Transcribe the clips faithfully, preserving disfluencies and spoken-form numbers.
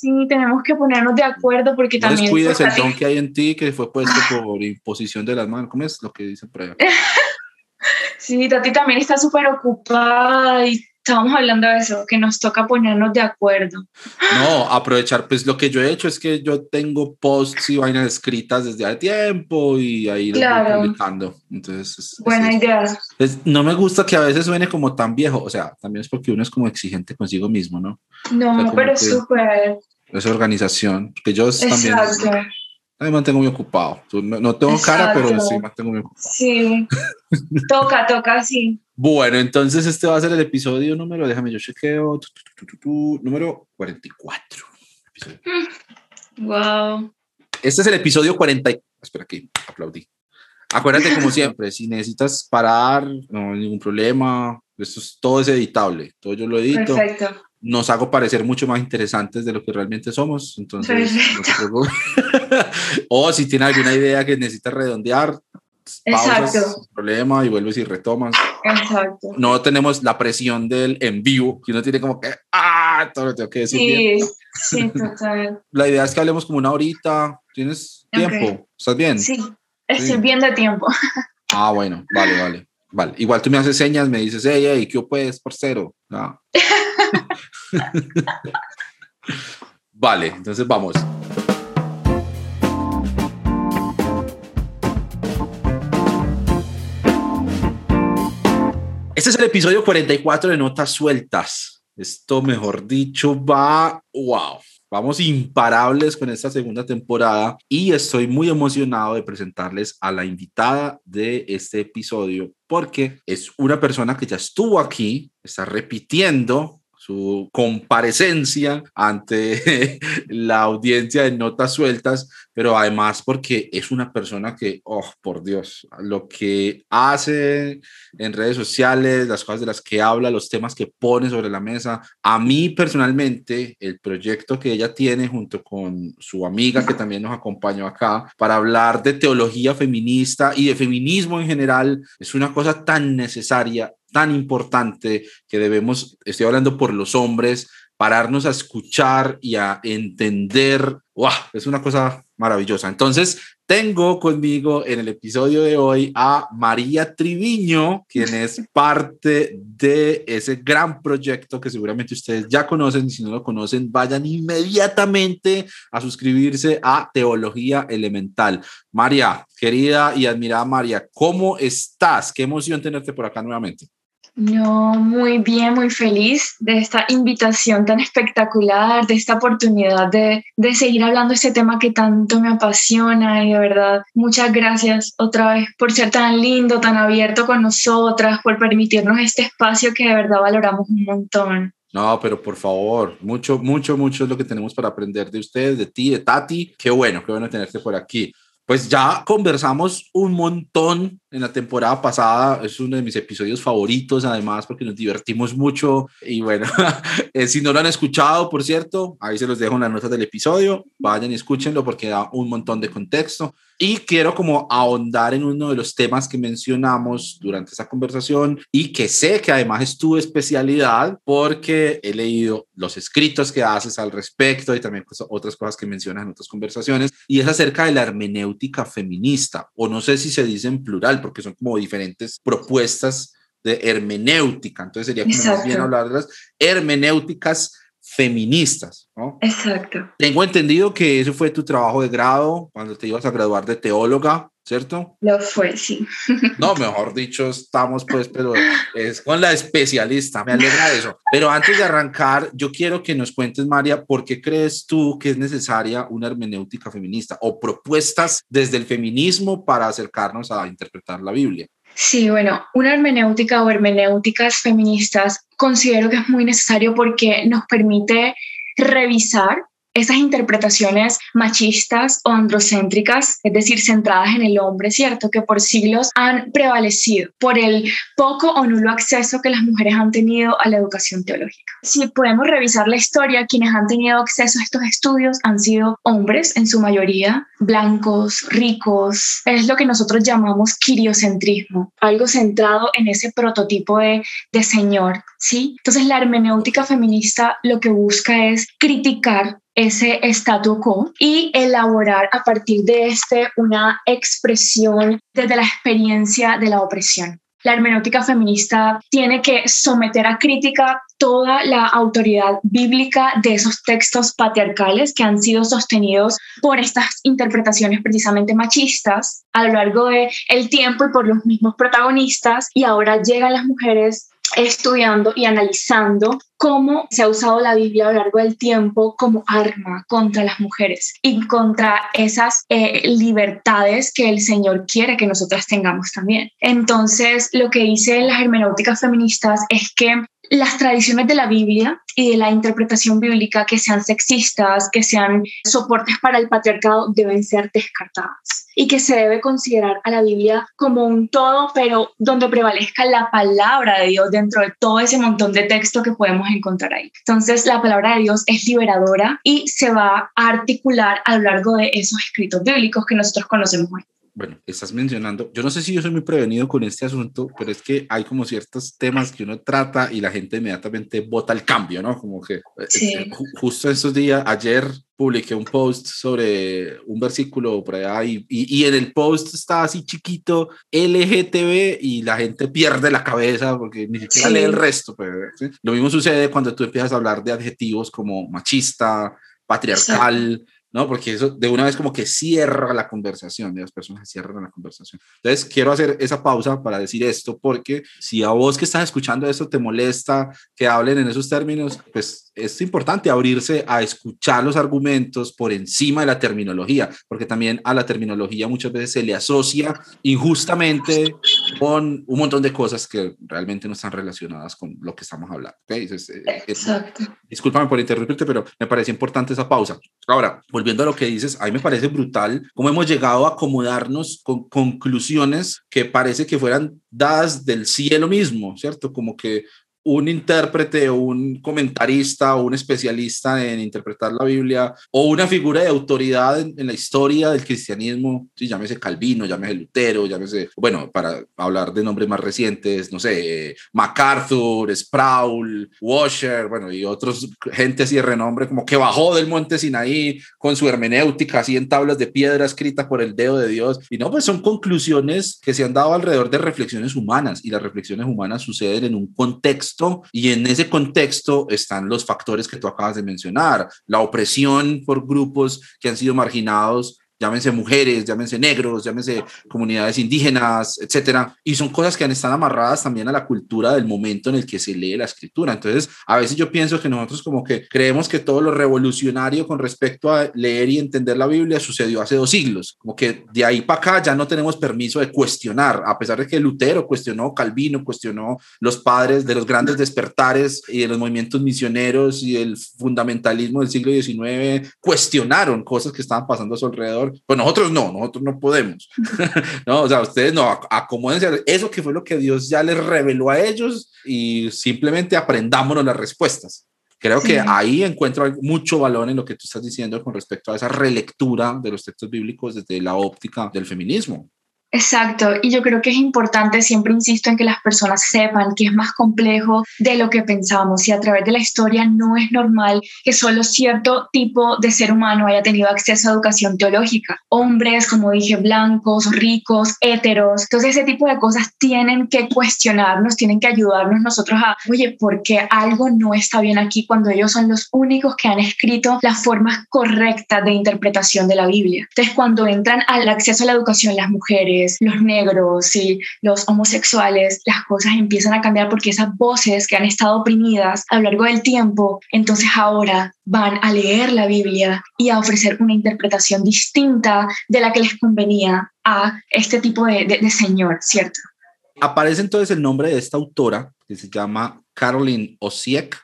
sí, tenemos que ponernos de acuerdo porque no también... No descuides el don que hay en ti que fue puesto por imposición de las manos. ¿Cómo es lo que dice por allá? Sí, Tati también está súper ocupada y estábamos hablando de eso, que nos toca ponernos de acuerdo. No, aprovechar, pues lo que yo he hecho es que yo tengo posts y vainas escritas desde hace tiempo y ahí claro. Lo voy publicando. Entonces, es, buena es, idea. Es, no me gusta que a veces suene como tan viejo, o sea, también es porque uno es como exigente consigo mismo, ¿no? No, o sea, pero es súper. Es organización, porque yo Exacto. también... me mantengo muy ocupado. No tengo Exacto. cara, pero sí me mantengo muy ocupado. Sí. Toca, toca, sí. Bueno, entonces este va a ser el episodio número, déjame yo chequeo, tu, tu, tu, tu, tu, número cuarenta y cuatro. Episodio. Wow. Este es el episodio cuarenta. Espera aquí, aplaudí. Acuérdate como siempre, si necesitas parar, no hay ningún problema. Esto es, todo es editable, todo yo lo edito. Perfecto. Nos hago parecer mucho más interesantes de lo que realmente somos, entonces no o si tiene alguna idea que necesita redondear, pausas, Exacto. problema y vuelves y retomas. Exacto. No tenemos la presión del en vivo, que uno tiene como que ah, todo lo tengo que decir. Sí, bien. Sí, total. La idea es que hablemos como una horita. ¿Tienes tiempo? Okay. ¿Estás bien? Sí, estoy sí. bien de tiempo. Ah, bueno, vale, vale, vale. Igual tú me haces señas, me dices, hey, hey, ¿qué puedes, parcero? No. Vale, entonces vamos. Este es el episodio cuarenta y cuatro de Notas Sueltas. Esto, mejor dicho, va... ¡Wow! Vamos imparables con esta segunda temporada y estoy muy emocionado de presentarles a la invitada de este episodio porque es una persona que ya estuvo aquí, está repitiendo su comparecencia ante la audiencia de Notas Sueltas, pero además porque es una persona que, oh, por Dios, lo que hace en redes sociales, las cosas de las que habla, los temas que pone sobre la mesa. A mí personalmente, el proyecto que ella tiene junto con su amiga que también nos acompañó acá para hablar de teología feminista y de feminismo en general, es una cosa tan necesaria, tan importante que debemos, estoy hablando por los hombres, pararnos a escuchar y a entender. ¡Wow! Es una cosa maravillosa. Entonces, tengo conmigo en el episodio de hoy a María Triviño, quien es parte de ese gran proyecto que seguramente ustedes ya conocen. Si no lo conocen, vayan inmediatamente a suscribirse a Teología Elemental. María, querida y admirada María, ¿cómo estás? Qué emoción tenerte por acá nuevamente. No, muy bien, muy feliz de esta invitación tan espectacular, de esta oportunidad de, de seguir hablando de este tema que tanto me apasiona y de verdad, muchas gracias otra vez por ser tan lindo, tan abierto con nosotras, por permitirnos este espacio que de verdad valoramos un montón. No, pero por favor, mucho, mucho, mucho es lo que tenemos para aprender de ustedes, de ti, de Tati. Qué bueno, qué bueno tenerte por aquí. Pues ya conversamos un montón en la temporada pasada, es uno de mis episodios favoritos además porque nos divertimos mucho y bueno, si no lo han escuchado, por cierto, ahí se los dejo en las notas del episodio, vayan y escúchenlo porque da un montón de contexto y quiero como ahondar en uno de los temas que mencionamos durante esa conversación y que sé que además es tu especialidad porque he leído los escritos que haces al respecto y también otras cosas que mencionas en otras conversaciones y es acerca de la hermenéutica feminista, o no sé si se dice en plural, porque son como diferentes propuestas de hermenéutica, entonces sería como más bien hablar de las hermenéuticas feministas, ¿no? Exacto. Tengo entendido que eso fue tu trabajo de grado, cuando te ibas a graduar de teóloga, ¿cierto? Lo fue, sí. No, mejor dicho, estamos pues, pero es con la especialista, me alegra de eso. Pero antes de arrancar, yo quiero que nos cuentes, María, ¿por qué crees tú que es necesaria una hermenéutica feminista o propuestas desde el feminismo para acercarnos a interpretar la Biblia? Sí, bueno, una hermenéutica o hermenéuticas feministas considero que es muy necesario porque nos permite revisar esas interpretaciones machistas o androcéntricas, es decir, centradas en el hombre, ¿cierto? Que por siglos han prevalecido por el poco o nulo acceso que las mujeres han tenido a la educación teológica. Si podemos revisar la historia, quienes han tenido acceso a estos estudios han sido hombres, en su mayoría, blancos, ricos. Es lo que nosotros llamamos quiriocentrismo, algo centrado en ese prototipo de, de señor, ¿sí? Entonces, la hermenéutica feminista lo que busca es criticar ese statu quo y elaborar a partir de este una expresión desde la experiencia de la opresión. La hermenéutica feminista tiene que someter a crítica toda la autoridad bíblica de esos textos patriarcales que han sido sostenidos por estas interpretaciones precisamente machistas a lo largo del tiempo y por los mismos protagonistas, y ahora llegan las mujeres estudiando y analizando cómo se ha usado la Biblia a lo largo del tiempo como arma contra las mujeres y contra esas eh, libertades que el Señor quiere que nosotras tengamos también. Entonces, lo que dicen las hermenéuticas feministas es que las tradiciones de la Biblia y de la interpretación bíblica, que sean sexistas, que sean soportes para el patriarcado, deben ser descartadas, y que se debe considerar a la Biblia como un todo, pero donde prevalezca la palabra de Dios dentro de todo ese montón de texto que podemos encontrar ahí. Entonces, la palabra de Dios es liberadora y se va a articular a lo largo de esos escritos bíblicos que nosotros conocemos hoy. Bueno, estás mencionando, yo no sé si yo soy muy prevenido con este asunto, pero es que hay como ciertos temas que uno trata y la gente inmediatamente vota el cambio, ¿no? Como que sí. eh, justo estos días, ayer publiqué un post sobre un versículo por allá y, y, y en el post estaba así chiquito L G T B y la gente pierde la cabeza porque ni siquiera sí. lee el resto. Pero, ¿sí? Lo mismo sucede cuando tú empiezas a hablar de adjetivos como machista, patriarcal... Sí. ¿No? Porque eso de una vez como que cierra la conversación, las personas cierran la conversación. Entonces quiero hacer esa pausa para decir esto, porque si a vos que estás escuchando esto te molesta que hablen en esos términos, pues es importante abrirse a escuchar los argumentos por encima de la terminología, porque también a la terminología muchas veces se le asocia injustamente con un montón de cosas que realmente no están relacionadas con lo que estamos hablando, ¿okay? Entonces, exacto. Es, discúlpame por interrumpirte, pero me parece importante esa pausa. Ahora, volviendo a lo que dices, a mí me parece brutal cómo hemos llegado a acomodarnos con conclusiones que parece que fueran dadas del cielo mismo, ¿cierto? Como que un intérprete, un comentarista o un especialista en interpretar la Biblia o una figura de autoridad en, en la historia del cristianismo, sí, llámese Calvino, llámese Lutero, llámese, bueno, para hablar de nombres más recientes, no sé, MacArthur, Sproul, Washer, bueno, y otros, gente así de renombre, como que bajó del monte Sinaí con su hermenéutica así en tablas de piedra escritas por el dedo de Dios. Y no, pues son conclusiones que se han dado alrededor de reflexiones humanas, y las reflexiones humanas suceden en un contexto, y en ese contexto están los factores que tú acabas de mencionar, la opresión por grupos que han sido marginados, llámense mujeres, llámense negros, llámense comunidades indígenas, etcétera, y son cosas que están amarradas también a la cultura del momento en el que se lee la escritura. Entonces, a veces yo pienso que nosotros como que creemos que todo lo revolucionario con respecto a leer y entender la Biblia sucedió hace dos siglos, como que de ahí para acá ya no tenemos permiso de cuestionar, a pesar de que Lutero cuestionó, Calvino cuestionó, los padres de los grandes despertares y de los movimientos misioneros y el fundamentalismo del siglo diecinueve cuestionaron cosas que estaban pasando a su alrededor. Pues nosotros no, nosotros no podemos. No, o sea, ustedes no, acomódense. Eso que fue lo que Dios ya les reveló a ellos y simplemente aprendámonos las respuestas. Creo sí. que ahí encuentro mucho valor en lo que tú estás diciendo con respecto a esa relectura de los textos bíblicos desde la óptica del feminismo. Exacto, y yo creo que es importante, siempre insisto en que las personas sepan que es más complejo de lo que pensamos, y a través de la historia no es normal que solo cierto tipo de ser humano haya tenido acceso a educación teológica. Hombres, como dije, blancos, ricos, héteros. Entonces ese tipo de cosas tienen que cuestionarnos, tienen que ayudarnos nosotros a, oye, porque algo no está bien aquí cuando ellos son los únicos que han escrito las formas correctas de interpretación de la Biblia. Entonces cuando entran al acceso a la educación las mujeres, los negros y los homosexuales, las cosas empiezan a cambiar porque esas voces que han estado oprimidas a lo largo del tiempo, entonces ahora van a leer la Biblia y a ofrecer una interpretación distinta de la que les convenía a este tipo de, de, de señor, ¿cierto? Aparece entonces el nombre de esta autora, que se llama Carolyn Osiek.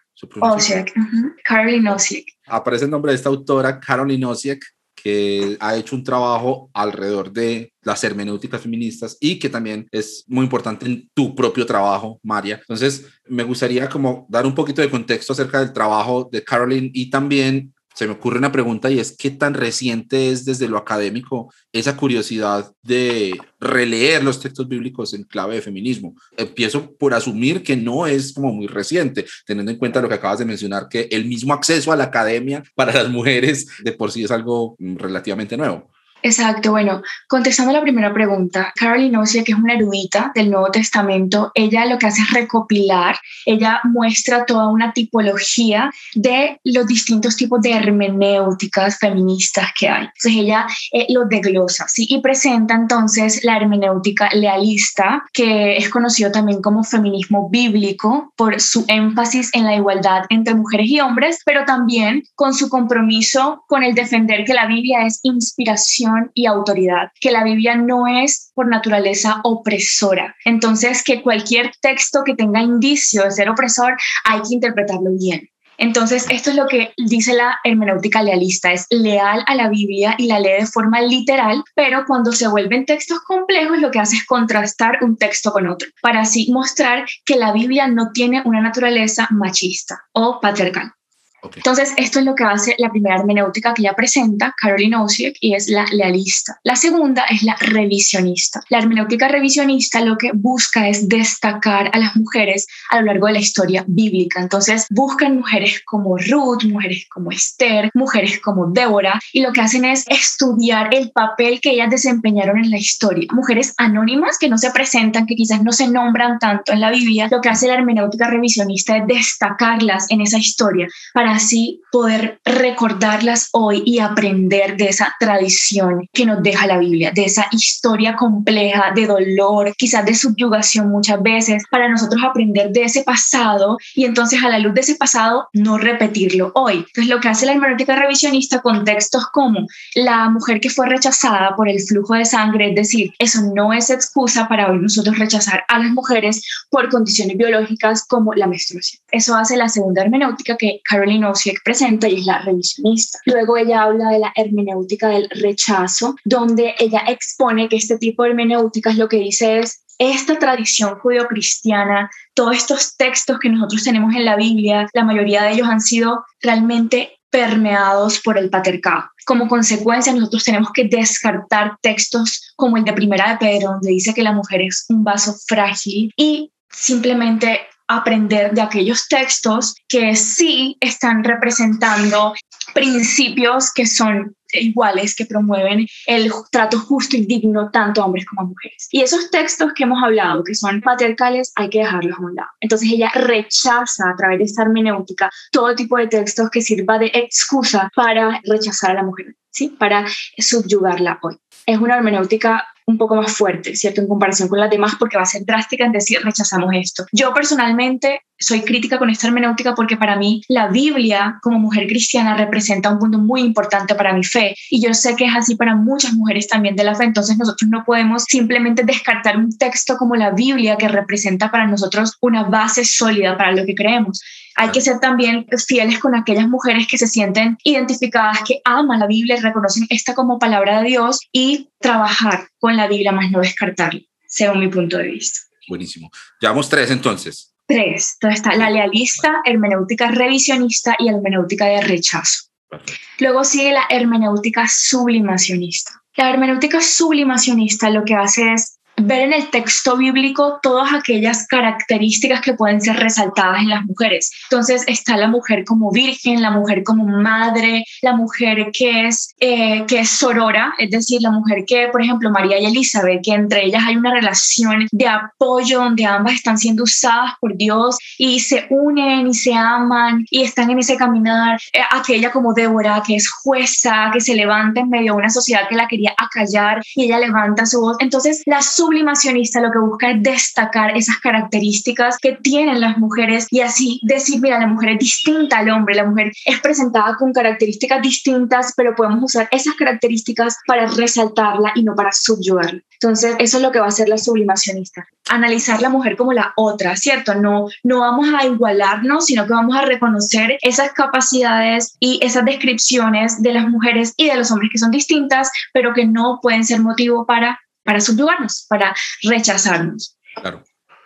Osiek, uh-huh. Carolyn Osiek. Aparece el nombre de esta autora, Carolyn Osiek, que ha hecho un trabajo alrededor de las hermenéuticas feministas y que también es muy importante en tu propio trabajo, María. Entonces, me gustaría como dar un poquito de contexto acerca del trabajo de Carolyn y también se me ocurre una pregunta, y es ¿qué tan reciente es desde lo académico esa curiosidad de releer los textos bíblicos en clave de feminismo? Empiezo por asumir que no es como muy reciente, teniendo en cuenta lo que acabas de mencionar, que el mismo acceso a la academia para las mujeres de por sí es algo relativamente nuevo. Exacto, bueno, contestando la primera pregunta, Carolyn Osiek, que es una erudita del Nuevo Testamento, ella lo que hace es recopilar, ella muestra toda una tipología de los distintos tipos de hermenéuticas feministas que hay. Entonces ella eh, los desglosa, ¿sí? Y presenta entonces la hermenéutica lealista, que es conocido también como feminismo bíblico por su énfasis en la igualdad entre mujeres y hombres, pero también con su compromiso con el defender que la Biblia es inspiración y autoridad, que la Biblia no es por naturaleza opresora. Entonces, que cualquier texto que tenga indicio de ser opresor hay que interpretarlo bien. Entonces, esto es lo que dice la hermenéutica lealista, es leal a la Biblia y la lee de forma literal, pero cuando se vuelven textos complejos, lo que hace es contrastar un texto con otro, para así mostrar que la Biblia no tiene una naturaleza machista o patriarcal. Okay. Entonces, esto es lo que hace la primera hermenéutica que ella presenta, Carolyn Osiek, y es la lealista. La segunda es la revisionista. La hermenéutica revisionista lo que busca es destacar a las mujeres a lo largo de la historia bíblica. Entonces, buscan mujeres como Ruth, mujeres como Esther, mujeres como Débora, y lo que hacen es estudiar el papel que ellas desempeñaron en la historia. Mujeres anónimas que no se presentan, que quizás no se nombran tanto en la Biblia. Lo que hace la hermenéutica revisionista es destacarlas en esa historia para así poder recordarlas hoy y aprender de esa tradición que nos deja la Biblia, de esa historia compleja de dolor, quizás de subyugación muchas veces, para nosotros aprender de ese pasado y entonces a la luz de ese pasado no repetirlo hoy. Entonces lo que hace la hermenéutica revisionista con textos como la mujer que fue rechazada por el flujo de sangre, es decir, eso no es excusa para hoy nosotros rechazar a las mujeres por condiciones biológicas como la menstruación. Eso hace la segunda hermenéutica que Carolyn Osiek presenta y es la revisionista. Luego ella habla de la hermenéutica del rechazo, donde ella expone que este tipo de hermenéuticas lo que dice es esta tradición judeocristiana, todos estos textos que nosotros tenemos en la Biblia, la mayoría de ellos han sido realmente permeados por el patriarcado. Como consecuencia, nosotros tenemos que descartar textos como el de Primera de Pedro, donde dice que la mujer es un vaso frágil, y simplemente aprender de aquellos textos que sí están representando principios que son iguales, que promueven el trato justo y digno tanto a hombres como a mujeres. Y esos textos que hemos hablado, que son patriarcales, hay que dejarlos a un lado. Entonces ella rechaza a través de esta hermenéutica todo tipo de textos que sirva de excusa para rechazar a la mujer, ¿sí? Para subyugarla hoy. Es una hermenéutica un poco más fuerte, ¿cierto? En comparación con las demás, porque va a ser drástica en decir rechazamos esto. Yo personalmente soy crítica con esta hermenéutica porque para mí la Biblia como mujer cristiana representa un punto muy importante para mi fe, y yo sé que es así para muchas mujeres también de la fe. Entonces nosotros no podemos simplemente descartar un texto como la Biblia, que representa para nosotros una base sólida para lo que creemos. Hay que ser también fieles con aquellas mujeres que se sienten identificadas, que aman la Biblia y reconocen esta como palabra de Dios, y trabajar con la Biblia más no descartarla, según mi punto de vista. Buenísimo. Llevamos tres entonces. Tres. Entonces está la lealista, hermenéutica revisionista y hermenéutica de rechazo. Perfecto. Luego sigue la hermenéutica sublimacionista. La hermenéutica sublimacionista lo que hace es ver en el texto bíblico todas aquellas características que pueden ser resaltadas en las mujeres. Entonces está la mujer como virgen, la mujer como madre, la mujer que es, eh, que es sorora, es decir, la mujer que, por ejemplo, María y Elizabeth, que entre ellas hay una relación de apoyo donde ambas están siendo usadas por Dios y se unen y se aman y están en ese caminar. Eh, aquella como Débora, que es jueza, que se levanta en medio de una sociedad que la quería acallar y ella levanta su voz. Entonces la sublimacionista lo que busca es destacar esas características que tienen las mujeres y así decir, mira, la mujer es distinta al hombre, la mujer es presentada con características distintas, pero podemos usar esas características para resaltarla y no para subyugarla. Entonces eso es lo que va a hacer la sublimacionista, analizar la mujer como la otra, ¿cierto? No, no vamos a igualarnos, sino que vamos a reconocer esas capacidades y esas descripciones de las mujeres y de los hombres que son distintas, pero que no pueden ser motivo para para subyugarnos, para rechazarnos. Claro.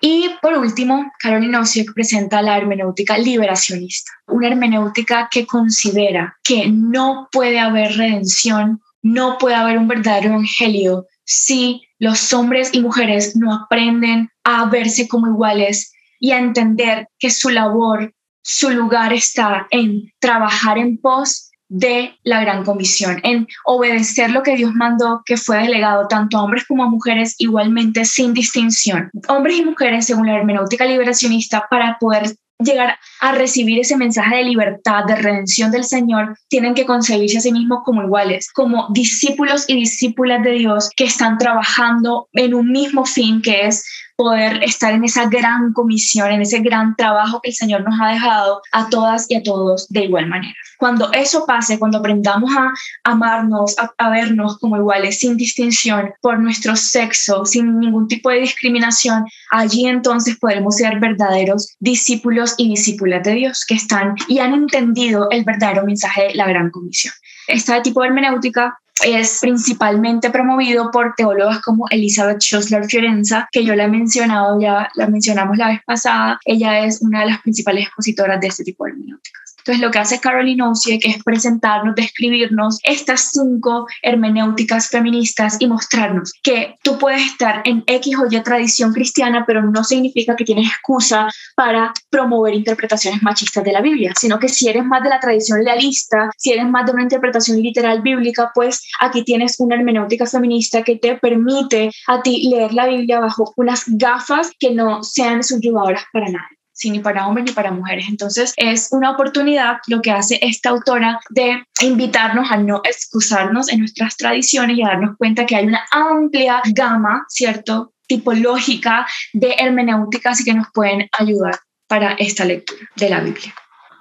Y por último, Carolyn Osiek presenta la hermenéutica liberacionista, una hermenéutica que considera que no puede haber redención, no puede haber un verdadero evangelio si los hombres y mujeres no aprenden a verse como iguales y a entender que su labor, su lugar está en trabajar en pos de la gran comisión, en obedecer lo que Dios mandó, que fue delegado tanto a hombres como a mujeres igualmente, sin distinción. Hombres y mujeres, según la hermenéutica liberacionista, para poder llegar a recibir ese mensaje de libertad, de redención del Señor, tienen que concebirse a sí mismos como iguales, como discípulos y discípulas de Dios que están trabajando en un mismo fin, que es poder estar en esa gran comisión, en ese gran trabajo que el Señor nos ha dejado a todas y a todos de igual manera. Cuando eso pase, cuando aprendamos a amarnos, a, a vernos como iguales, sin distinción por nuestro sexo, sin ningún tipo de discriminación, allí entonces podremos ser verdaderos discípulos y discípulas de Dios que están y han entendido el verdadero mensaje de la gran comisión. Este tipo de hermenéutica es principalmente promovido por teólogas como Elizabeth Schussler Fiorenza, que yo la he mencionado, ya la mencionamos la vez pasada. Ella es una de las principales expositoras de este tipo de hermenéuticas. Entonces, lo que hace Carolyn Osiek es presentarnos, describirnos estas cinco hermenéuticas feministas y mostrarnos que tú puedes estar en X o Y tradición cristiana, pero no significa que tienes excusa para promover interpretaciones machistas de la Biblia, sino que si eres más de la tradición legalista, si eres más de una interpretación literal bíblica, pues aquí tienes una hermenéutica feminista que te permite a ti leer la Biblia bajo unas gafas que no sean subyugadoras para nadie. Sí, ni para hombres ni para mujeres. Entonces es una oportunidad lo que hace esta autora de invitarnos a no excusarnos en nuestras tradiciones y a darnos cuenta que hay una amplia gama, ¿cierto?, tipológica de hermenéuticas y que nos pueden ayudar para esta lectura de la Biblia.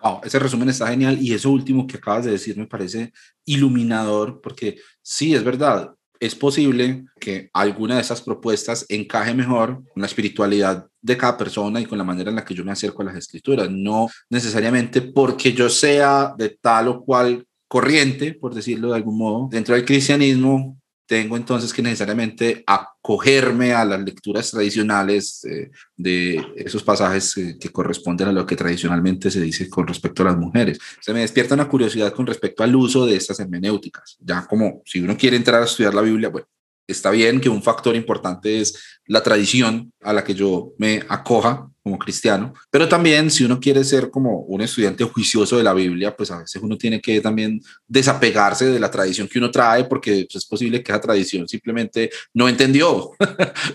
Wow, ese resumen está genial, y eso último que acabas de decir me parece iluminador, porque sí, es verdad, es posible que alguna de esas propuestas encaje mejor con la espiritualidad de cada persona y con la manera en la que yo me acerco a las escrituras. No necesariamente porque yo sea de tal o cual corriente, por decirlo de algún modo, dentro del cristianismo, tengo entonces que necesariamente acogerme a las lecturas tradicionales eh, de esos pasajes eh, que corresponden a lo que tradicionalmente se dice con respecto a las mujeres. Se me despierta una curiosidad con respecto al uso de estas hermenéuticas. Ya como si uno quiere entrar a estudiar la Biblia, bueno, está bien que un factor importante es la tradición a la que yo me acoja como cristiano, pero también si uno quiere ser como un estudiante juicioso de la Biblia, pues a veces uno tiene que también desapegarse de la tradición que uno trae, porque es posible que esa tradición simplemente no entendió,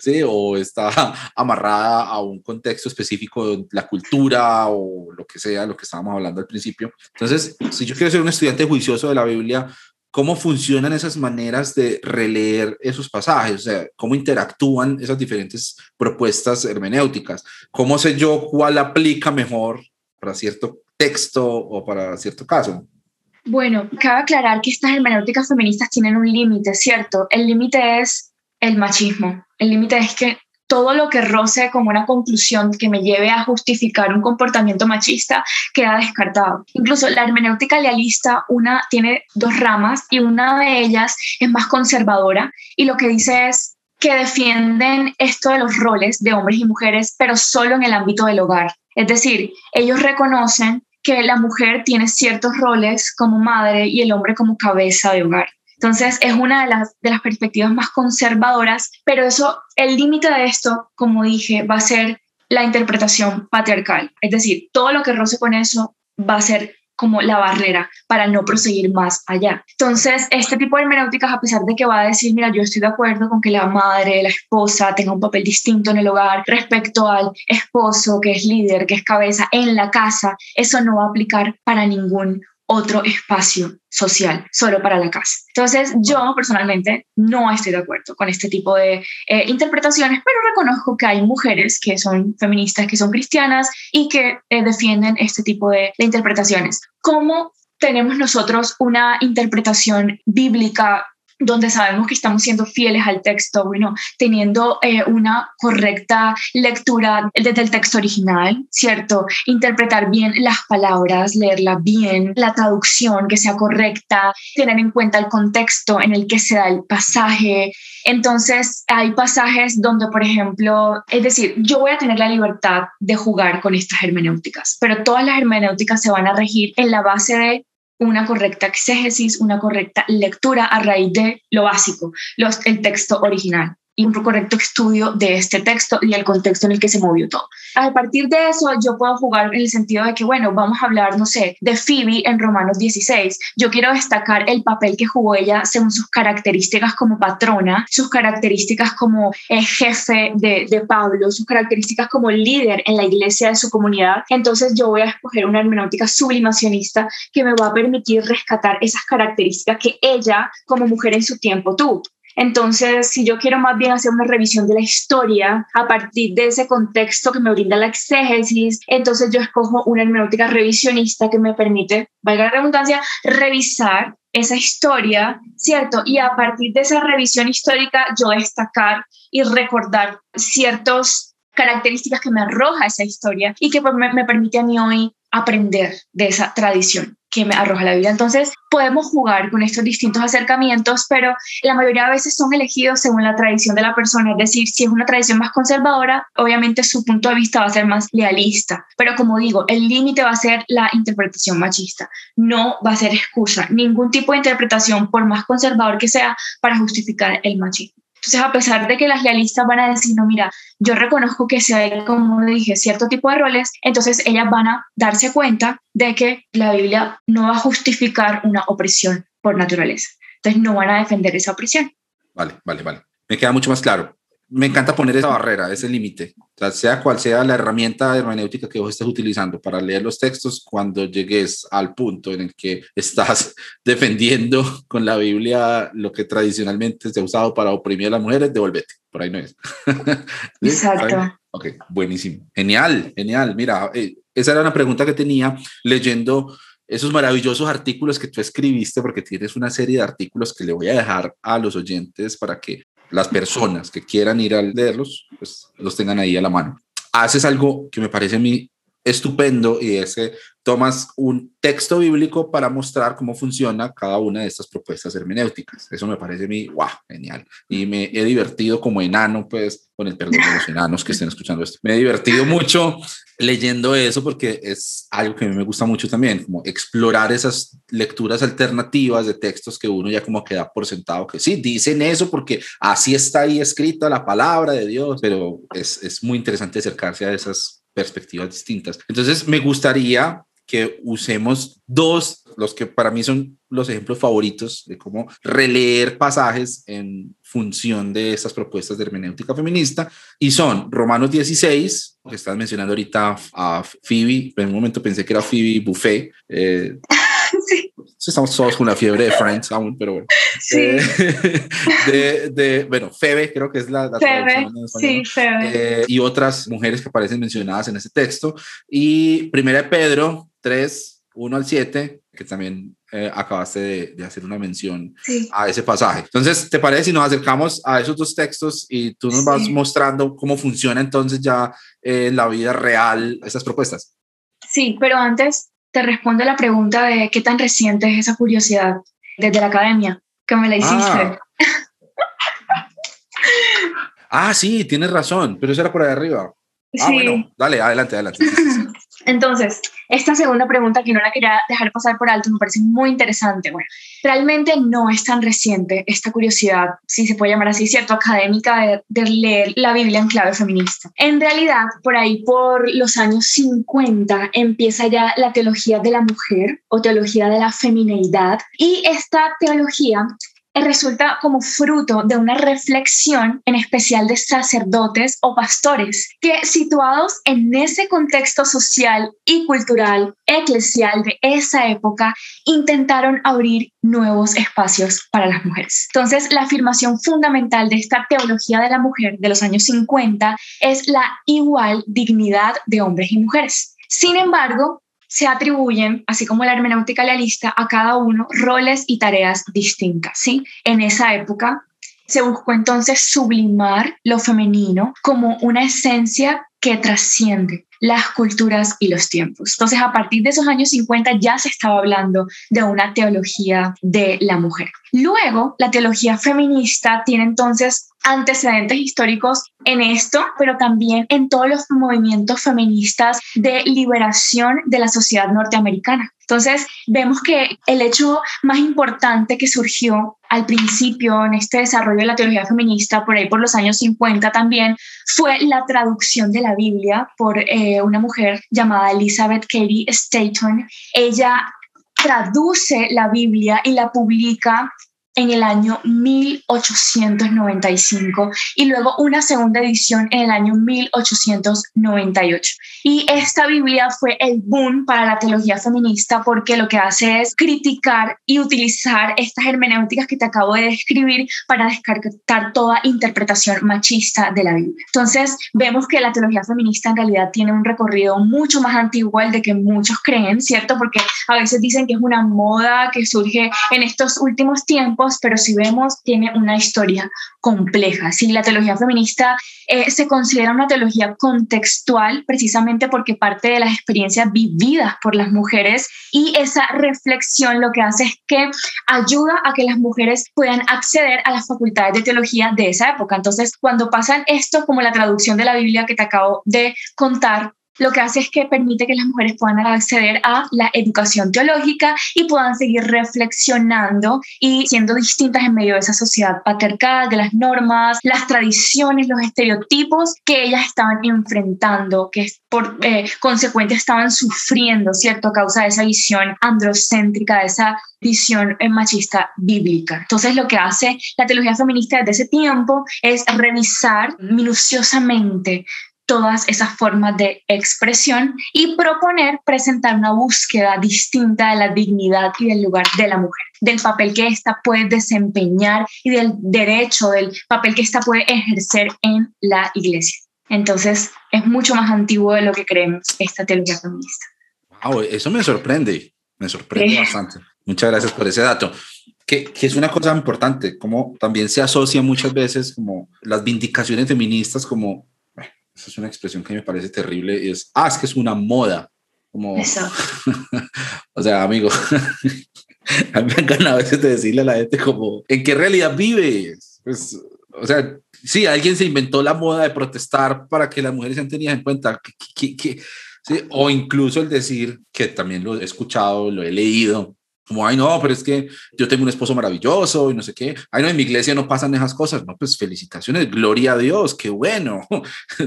¿sí? O está amarrada a un contexto específico de la cultura o lo que sea, lo que estábamos hablando al principio. Entonces, si yo quiero ser un estudiante juicioso de la Biblia, ¿cómo funcionan esas maneras de releer esos pasajes? O sea, ¿cómo interactúan esas diferentes propuestas hermenéuticas? ¿Cómo sé yo cuál aplica mejor para cierto texto o para cierto caso? Bueno, cabe aclarar que estas hermenéuticas feministas tienen un límite, ¿cierto? El límite es el machismo. El límite es que todo lo que roce como una conclusión que me lleve a justificar un comportamiento machista queda descartado. Incluso la hermenéutica legalista una, tiene dos ramas, y una de ellas es más conservadora y lo que dice es que defienden esto de los roles de hombres y mujeres, pero solo en el ámbito del hogar. Es decir, ellos reconocen que la mujer tiene ciertos roles como madre y el hombre como cabeza de hogar. Entonces es una de las, de las perspectivas más conservadoras, pero eso, el límite de esto, como dije, va a ser la interpretación patriarcal. Es decir, todo lo que roce con eso va a ser como la barrera para no proseguir más allá. Entonces, este tipo de hermenéuticas, a pesar de que va a decir, mira, yo estoy de acuerdo con que la madre, la esposa tenga un papel distinto en el hogar respecto al esposo que es líder, que es cabeza en la casa, eso no va a aplicar para ningún otro espacio social, solo para la casa. Entonces, yo personalmente no estoy de acuerdo con este tipo de eh, interpretaciones, pero reconozco que hay mujeres que son feministas, que son cristianas y que eh, defienden este tipo de, de interpretaciones. ¿Cómo tenemos nosotros una interpretación bíblica donde sabemos que estamos siendo fieles al texto, bueno, teniendo eh, una correcta lectura desde el texto original, ¿cierto? Interpretar bien las palabras, leerlas bien, la traducción que sea correcta, tener en cuenta el contexto en el que se da el pasaje. Entonces, hay pasajes donde, por ejemplo, es decir, yo voy a tener la libertad de jugar con estas hermenéuticas, pero todas las hermenéuticas se van a regir en la base de una correcta exégesis, una correcta lectura a raíz de lo básico, los, el texto original, y un correcto estudio de este texto y el contexto en el que se movió todo. A partir de eso, yo puedo jugar en el sentido de que, bueno, vamos a hablar, no sé, de Phoebe en Romanos dieciséis. Yo quiero destacar el papel que jugó ella según sus características como patrona, sus características como eh, jefe de, de Pablo, sus características como líder en la iglesia de su comunidad. Entonces yo voy a escoger una hermenéutica sublimacionista que me va a permitir rescatar esas características que ella como mujer en su tiempo tuvo. Entonces, si yo quiero más bien hacer una revisión de la historia a partir de ese contexto que me brinda la exégesis, entonces yo escojo una hermenéutica revisionista que me permite, valga la redundancia, revisar esa historia, ¿cierto? Y a partir de esa revisión histórica yo destacar y recordar ciertas características que me arroja esa historia y que me, me permite a mí hoy aprender de esa tradición que me arroja la vida. Entonces podemos jugar con estos distintos acercamientos, pero la mayoría de veces son elegidos según la tradición de la persona. Es decir, si es una tradición más conservadora, obviamente su punto de vista va a ser más lealista, pero como digo, el límite va a ser la interpretación machista. No va a ser excusa ningún tipo de interpretación, por más conservador que sea, para justificar el machismo. Entonces, a pesar de que las lealistas van a decir, no, mira, yo reconozco que se ve, como dije, cierto tipo de roles, entonces ellas van a darse cuenta de que la Biblia no va a justificar una opresión por naturaleza. Entonces, no van a defender esa opresión. Vale, vale, vale. Me queda mucho más claro. Me encanta poner esa barrera, ese límite. O sea, sea cual sea la herramienta hermenéutica que vos estés utilizando para leer los textos, cuando llegues al punto en el que estás defendiendo con la Biblia lo que tradicionalmente se ha usado para oprimir a las mujeres, devuélvete. Por ahí no es. Exacto. Ok, buenísimo. Genial, genial. Mira, esa era una pregunta que tenía leyendo esos maravillosos artículos que tú escribiste, porque tienes una serie de artículos que le voy a dejar a los oyentes para que las personas que quieran ir a leerlos, pues los tengan ahí a la mano. Haces algo que me parece a mí estupendo, y es que tomas un texto bíblico para mostrar cómo funciona cada una de estas propuestas hermenéuticas. Eso me parece a mí, wow, genial. Y me he divertido como enano, pues, con el perdón de los enanos que estén escuchando esto. Me he divertido mucho leyendo eso porque es algo que a mí me gusta mucho también, como explorar esas lecturas alternativas de textos que uno ya como queda por sentado que sí, dicen eso porque así está ahí escrita la palabra de Dios, pero es, es muy interesante acercarse a esas perspectivas distintas. Entonces me gustaría que usemos dos, los que para mí son los ejemplos favoritos de cómo releer pasajes en función de estas propuestas de hermenéutica feminista, y son Romanos dieciséis, que estás mencionando ahorita a Phoebe. En un momento pensé que era Phoebe Buffet. Eh, sí. Estamos todos con la fiebre de Friends aún, pero bueno. Sí. Eh, de, de, bueno, Febe, creo que es la, la Febe, traducción en español. Sí, Febe. Eh, y otras mujeres que aparecen mencionadas en ese texto. Y Primera de Pedro tres, uno al siete, que también eh, acabaste de, de hacer una mención, sí, a ese pasaje. Entonces, ¿te parece si nos acercamos a esos dos textos y tú nos, sí, vas mostrando cómo funciona entonces ya en eh, la vida real esas propuestas? Sí, pero antes te respondo la pregunta de qué tan reciente es esa curiosidad desde la academia, que me la hiciste. Ah, ah sí, tienes razón, pero eso era por ahí arriba. Ah, sí. Bueno, dale, adelante, adelante. Entonces, esta segunda pregunta que no la quería dejar pasar por alto, me parece muy interesante. Bueno, realmente no es tan reciente esta curiosidad, si se puede llamar así, ¿cierto?, académica de, de leer la Biblia en clave feminista. En realidad, por ahí por los años cincuenta empieza ya la teología de la mujer o teología de la femineidad, y esta teología resulta como fruto de una reflexión en especial de sacerdotes o pastores que, situados en ese contexto social y cultural eclesial de esa época, intentaron abrir nuevos espacios para las mujeres. Entonces, la afirmación fundamental de esta teología de la mujer de los años cincuenta es la igual dignidad de hombres y mujeres. Sin embargo, se atribuyen, así como la hermenéutica lealista, a cada uno roles y tareas distintas, ¿sí? En esa época se buscó entonces sublimar lo femenino como una esencia que trasciende las culturas y los tiempos. Entonces, a partir de esos años cincuenta ya se estaba hablando de una teología de la mujer. Luego, la teología feminista tiene entonces antecedentes históricos en esto, pero también en todos los movimientos feministas de liberación de la sociedad norteamericana. Entonces, vemos que el hecho más importante que surgió al principio en este desarrollo de la teología feminista, por ahí por los años cincuenta también, fue la traducción de la Biblia por eh, una mujer llamada Elizabeth Cady Stanton. Ella traduce la Biblia y la publica en el año mil ochocientos noventa y cinco y luego una segunda edición en el año mil ochocientos noventa y ocho. Y esta Biblia fue el boom para la teología feminista porque lo que hace es criticar y utilizar estas hermenéuticas que te acabo de describir para descartar toda interpretación machista de la Biblia. Entonces vemos que la teología feminista en realidad tiene un recorrido mucho más antiguo al de que muchos creen, ¿cierto? Porque a veces dicen que es una moda que surge en estos últimos tiempos, pero si vemos, tiene una historia compleja. Sí, la teología feminista eh, se considera una teología contextual precisamente porque parte de las experiencias vividas por las mujeres, y esa reflexión lo que hace es que ayuda a que las mujeres puedan acceder a las facultades de teología de esa época. Entonces, cuando pasan esto, como la traducción de la Biblia que te acabo de contar, lo que hace es que permite que las mujeres puedan acceder a la educación teológica y puedan seguir reflexionando y siendo distintas en medio de esa sociedad patriarcal, de las normas, las tradiciones, los estereotipos que ellas estaban enfrentando, que por eh, consecuente estaban sufriendo, ¿cierto?, a causa de esa visión androcéntrica, de esa visión machista bíblica. Entonces, lo que hace la teología feminista desde ese tiempo es revisar minuciosamente todas esas formas de expresión y proponer, presentar una búsqueda distinta de la dignidad y del lugar de la mujer, del papel que ésta puede desempeñar y del derecho, del papel que ésta puede ejercer en la iglesia. Entonces, es mucho más antiguo de lo que creemos esta teología feminista. Wow, eso me sorprende, me sorprende eh. bastante. Muchas gracias por ese dato, que, que es una cosa importante, como también se asocia muchas veces como las vindicaciones feministas como... Esa es una expresión que me parece terrible y es, ah, es que es una moda. Como, o sea, amigo, a mí me encanta a veces de decirle a la gente como, ¿en qué realidad vives? Pues, o sea, sí, alguien se inventó la moda de protestar para que las mujeres sean tenidas en cuenta. Que, que, que, ¿sí? O incluso el decir, que también lo he escuchado, lo he leído, como, ay, no, pero es que yo tengo un esposo maravilloso y no sé qué. Ay, no, en mi iglesia no pasan esas cosas. No, pues felicitaciones, gloria a Dios, qué bueno,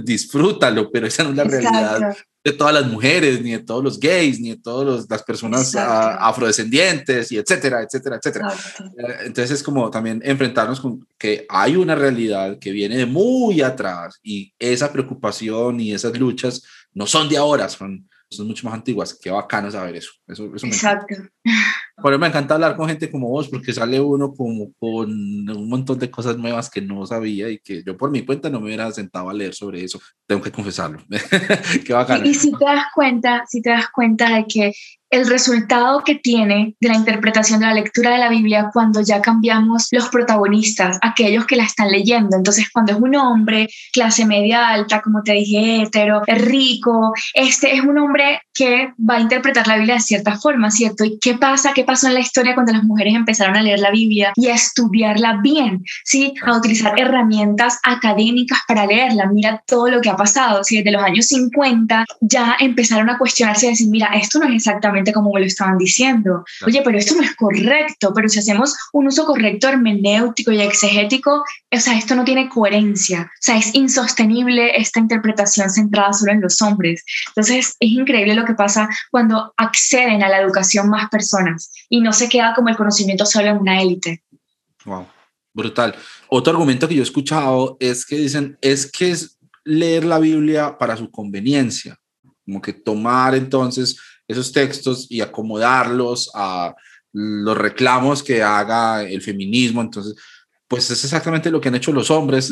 disfrútalo, pero esa no es la Exacto. realidad de todas las mujeres, ni de todos los gays, ni de todas las personas a, afrodescendientes, y etcétera, etcétera, etcétera. Exacto. Entonces es como también enfrentarnos con que hay una realidad que viene de muy atrás y esa preocupación y esas luchas no son de ahora, son... son mucho más antiguas. Qué bacano saber eso. eso, eso Exacto. Por eso me encanta hablar con gente como vos, porque sale uno como con un montón de cosas nuevas que no sabía y que yo por mi cuenta no me hubiera sentado a leer sobre eso. Tengo que confesarlo. Qué bacano. Y, y si te das cuenta, si te das cuenta de que el resultado que tiene de la interpretación de la lectura de la Biblia cuando ya cambiamos los protagonistas, aquellos que la están leyendo. Entonces, cuando es un hombre, clase media alta, como te dije, hetero, rico, este es un hombre que va a interpretar la Biblia de cierta forma, ¿cierto? ¿Y qué pasa? ¿Qué pasó en la historia cuando las mujeres empezaron a leer la Biblia y a estudiarla bien? ¿Sí? A utilizar herramientas académicas para leerla. Mira todo lo que ha pasado. ¿Sí? Desde los años cincuenta ya empezaron a cuestionarse y decir, mira, esto no es exactamente como me lo estaban diciendo. Oye, pero esto no es correcto, pero si hacemos un uso correcto hermenéutico y exegético, o sea, esto no tiene coherencia. O sea, es insostenible esta interpretación centrada solo en los hombres. Entonces, es increíble lo que pasa cuando acceden a la educación más personas y no se queda como el conocimiento solo en una élite. Wow, brutal. Otro argumento que yo he escuchado es que dicen, es que es leer la Biblia para su conveniencia, como que tomar entonces esos textos y acomodarlos a los reclamos que haga el feminismo. Entonces, pues es exactamente lo que han hecho los hombres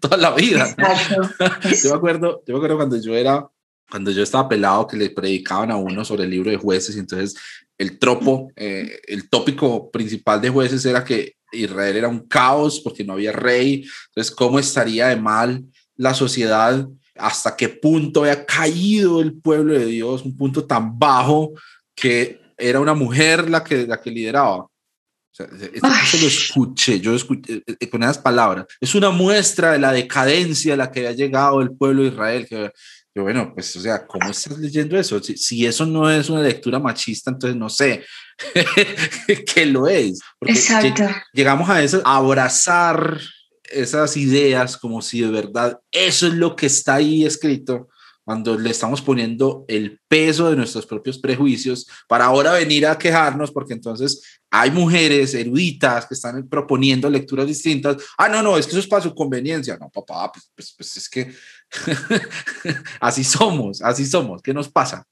toda la vida. Exacto. Yo me acuerdo, yo me acuerdo cuando yo era cuando yo estaba pelado, que le predicaban a uno sobre el libro de Jueces, y entonces el tropo, eh, el tópico principal de Jueces era que Israel era un caos porque no había rey. Entonces, ¿cómo estaría de mal la sociedad? ¿Hasta qué punto había caído el pueblo de Dios? Un punto tan bajo que era una mujer la que, la que lideraba. O sea, eso lo escuché, yo escuché con esas palabras. Es una muestra de la decadencia a la que había llegado el pueblo de Israel. Que, yo, bueno, pues, o sea, ¿cómo estás leyendo eso? Si, si eso no es una lectura machista, entonces no sé qué lo es. Porque exacto. Lleg- llegamos a eso, a abrazar esas ideas como si de verdad eso es lo que está ahí escrito, cuando le estamos poniendo el peso de nuestros propios prejuicios para ahora venir a quejarnos porque entonces hay mujeres eruditas que están proponiendo lecturas distintas. Ah, no, no, es que eso es para su conveniencia. No, papá, pues, pues, pues es que así somos, así somos. ¿Qué nos pasa?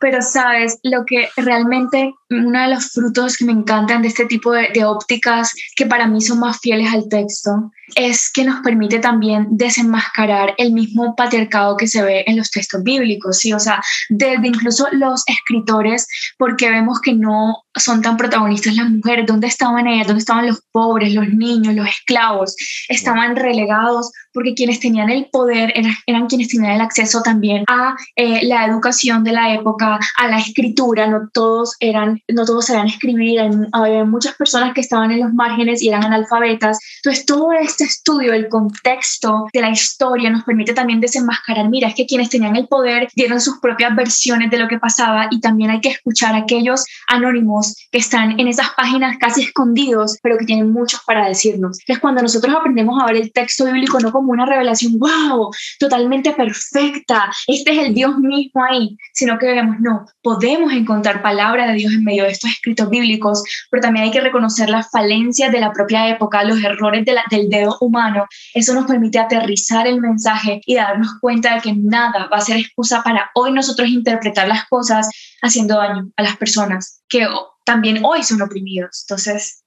Pero sabes, lo que realmente uno de los frutos que me encantan de este tipo de, de ópticas que para mí son más fieles al texto es que nos permite también desenmascarar el mismo patriarcado que se ve en los textos bíblicos, ¿sí? O sea, desde incluso los escritores, porque vemos que no son tan protagonistas las mujeres. ¿Dónde estaban ellas? ¿Dónde estaban los pobres, los niños, los esclavos? Estaban relegados porque quienes tenían el poder eran, eran quienes tenían el acceso también a eh, la educación de la época, a la escritura. No todos eran, no todos sabían escribir, había muchas personas que estaban en los márgenes y eran analfabetas. Entonces todo este estudio, el contexto de la historia nos permite también desenmascarar, mira, es que quienes tenían el poder dieron sus propias versiones de lo que pasaba, y también hay que escuchar a aquellos anónimos que están en esas páginas casi escondidos, pero que tienen muchos para decirnos. Entonces cuando nosotros aprendemos a ver el texto bíblico no como una revelación, wow, totalmente perfecta, este es el Dios mismo ahí, sino que vemos, no, podemos encontrar palabra de Dios en medio de estos escritos bíblicos, pero también hay que reconocer las falencias de la propia época, los errores de la, del dedo humano. Eso nos permite aterrizar el mensaje y darnos cuenta de que nada va a ser excusa para hoy nosotros interpretar las cosas haciendo daño a las personas que también hoy son oprimidos. Entonces,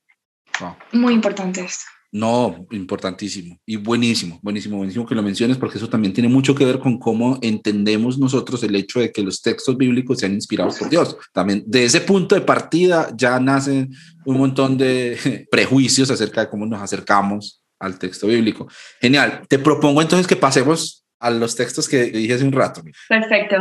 wow. Muy importante esto. No, importantísimo y buenísimo, buenísimo, buenísimo que lo menciones, porque eso también tiene mucho que ver con cómo entendemos nosotros el hecho de que los textos bíblicos sean inspirados por Dios. También de ese punto de partida ya nacen un montón de prejuicios acerca de cómo nos acercamos al texto bíblico. Genial, te propongo entonces que pasemos a los textos que dije hace un rato. Perfecto.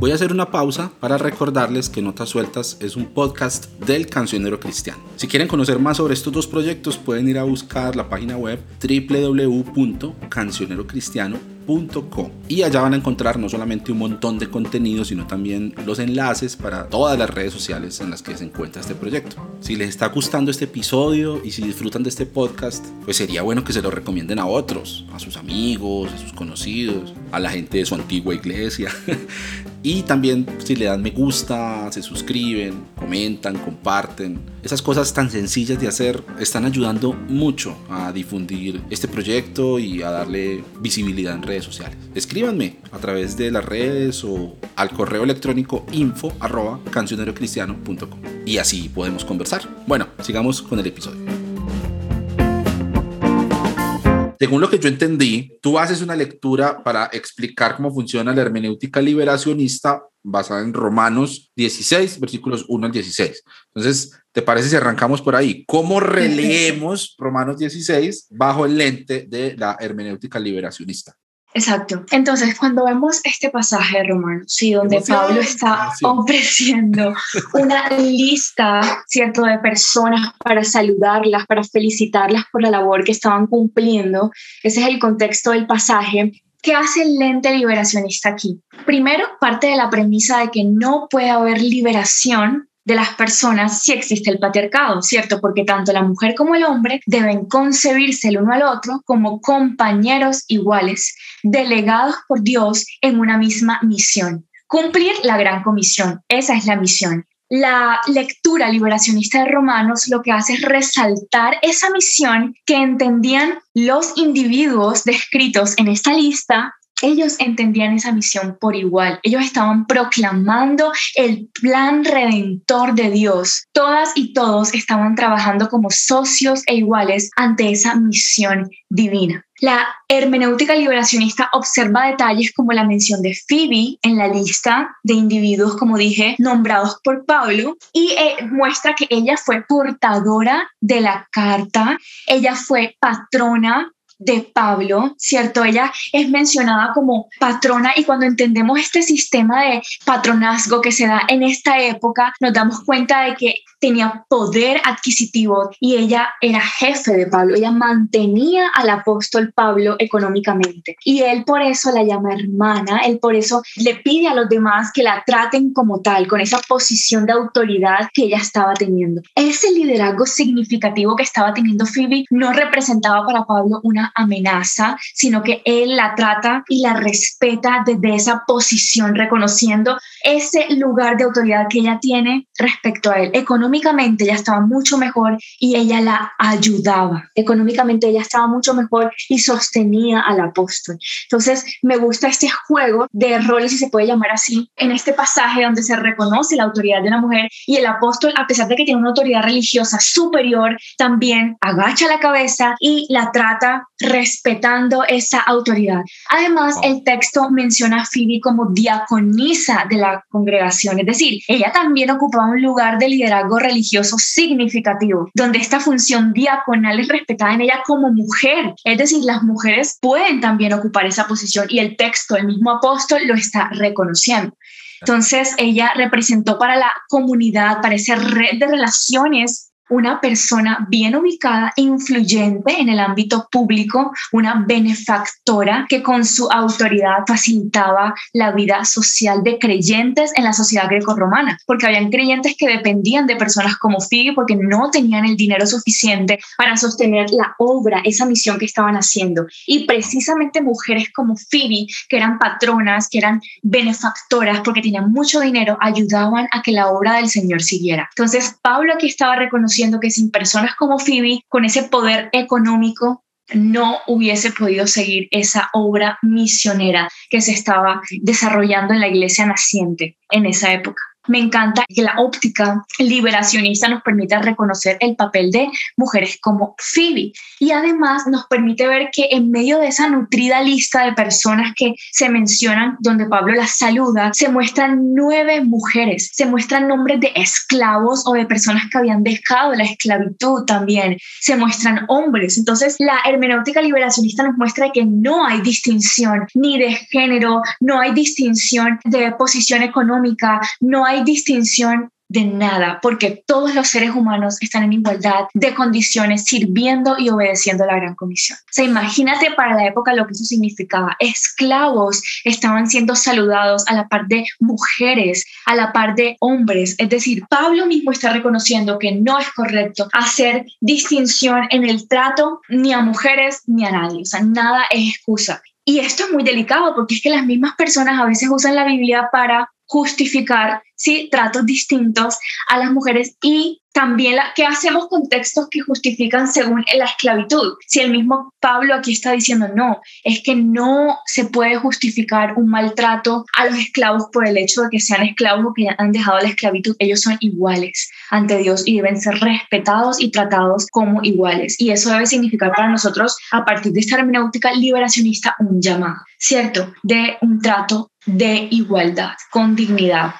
Voy a hacer una pausa para recordarles que Notas Sueltas es un podcast del Cancionero Cristiano. Si quieren conocer más sobre estos dos proyectos, pueden ir a buscar la página web doble u doble u doble u punto cancionero cristiano punto com y allá van a encontrar no solamente un montón de contenido, sino también los enlaces para todas las redes sociales en las que se encuentra este proyecto. Si les está gustando este episodio y si disfrutan de este podcast, pues sería bueno que se lo recomienden a otros, a sus amigos, a sus conocidos, a la gente de su antigua iglesia. Y también si le dan me gusta, se suscriben, comentan, comparten. Esas cosas tan sencillas de hacer están ayudando mucho a difundir este proyecto y a darle visibilidad en redes sociales. Escríbanme a través de las redes o al correo electrónico info arroba cancionero cristiano punto com y así podemos conversar. Bueno, sigamos con el episodio. Según lo que yo entendí, tú haces una lectura para explicar cómo funciona la hermenéutica liberacionista basada en Romanos dieciséis, versículos uno al dieciséis. Entonces, ¿te parece si arrancamos por ahí? ¿Cómo releemos Romanos dieciséis bajo el lente de la hermenéutica liberacionista? Exacto. Entonces, cuando vemos este pasaje de Romanos, sí, donde Pablo está ofreciendo una lista, cierto, de personas para saludarlas, para felicitarlas por la labor que estaban cumpliendo, ese es el contexto del pasaje. ¿Qué hace el lente liberacionista aquí? Primero, parte de la premisa de que no puede haber liberación de las personas si existe el patriarcado, ¿cierto? Porque tanto la mujer como el hombre deben concebirse el uno al otro como compañeros iguales, delegados por Dios en una misma misión. Cumplir la gran comisión, esa es la misión. La lectura liberacionista de Romanos lo que hace es resaltar esa misión que entendían los individuos descritos en esta lista ellos entendían esa misión por igual. Ellos estaban proclamando el plan redentor de Dios. Todas y todos estaban trabajando como socios e iguales ante esa misión divina. La hermenéutica liberacionista observa detalles como la mención de Phoebe en la lista de individuos, como dije, nombrados por Pablo, y eh, muestra que ella fue portadora de la carta, ella fue patrona de Pablo, ¿cierto? Ella es mencionada como patrona, y cuando entendemos este sistema de patronazgo que se da en esta época, nos damos cuenta de que tenía poder adquisitivo y ella era jefe de Pablo, ella mantenía al apóstol Pablo económicamente, y él por eso la llama hermana, él por eso le pide a los demás que la traten como tal, con esa posición de autoridad que ella estaba teniendo. Ese liderazgo significativo que estaba teniendo Phoebe no representaba para Pablo una amenaza, sino que él la trata y la respeta desde esa posición, reconociendo ese lugar de autoridad que ella tiene respecto a él. Económicamente ella estaba mucho mejor y ella la ayudaba. Económicamente ella estaba mucho mejor y sostenía al apóstol. Entonces me gusta este juego de roles, si se puede llamar así, en este pasaje donde se reconoce la autoridad de la mujer, y el apóstol, a pesar de que tiene una autoridad religiosa superior, también agacha la cabeza y la trata respetando esa autoridad. Además, el texto menciona a Phoebe como diaconisa de la congregación, es decir, ella también ocupaba un lugar de liderazgo religioso significativo, donde esta función diaconal es respetada en ella como mujer, es decir, las mujeres pueden también ocupar esa posición, y el texto, el mismo apóstol lo está reconociendo. Entonces, ella representó para la comunidad, para esa red de relaciones, una persona bien ubicada, influyente en el ámbito público, una benefactora que con su autoridad facilitaba la vida social de creyentes en la sociedad grecorromana, porque habían creyentes que dependían de personas como Phoebe porque no tenían el dinero suficiente para sostener la obra, esa misión que estaban haciendo, y precisamente mujeres como Phoebe, que eran patronas, que eran benefactoras porque tenían mucho dinero, ayudaban a que la obra del Señor siguiera. Entonces Pablo aquí estaba reconociendo siendo que sin personas como Phoebe, con ese poder económico, no hubiese podido seguir esa obra misionera que se estaba desarrollando en la iglesia naciente en esa época. Me encanta que la óptica liberacionista nos permita reconocer el papel de mujeres como Phoebe, y además nos permite ver que en medio de esa nutrida lista de personas que se mencionan, donde Pablo las saluda, se muestran nueve mujeres, se muestran nombres de esclavos o de personas que habían dejado la esclavitud también, se muestran hombres. Entonces la hermenéutica liberacionista nos muestra que no hay distinción ni de género, no hay distinción de posición económica, no hay hay distinción de nada, porque todos los seres humanos están en igualdad de condiciones, sirviendo y obedeciendo la gran comisión. O sea, imagínate para la época lo que eso significaba. Esclavos estaban siendo saludados a la par de mujeres, a la par de hombres. Es decir, Pablo mismo está reconociendo que no es correcto hacer distinción en el trato ni a mujeres ni a nadie. O sea, nada es excusa. Y esto es muy delicado, porque es que las mismas personas a veces usan la Biblia para justificar, ¿sí?, tratos distintos a las mujeres, y también la, ¿qué hacemos con textos que justifican según la esclavitud? Si el mismo Pablo aquí está diciendo no, es que no se puede justificar un maltrato a los esclavos por el hecho de que sean esclavos o que han dejado la esclavitud. Ellos son iguales ante Dios y deben ser respetados y tratados como iguales, y eso debe significar para nosotros, a partir de esta hermenéutica liberacionista, un llamado, ¿cierto?, de un trato de igualdad, con dignidad.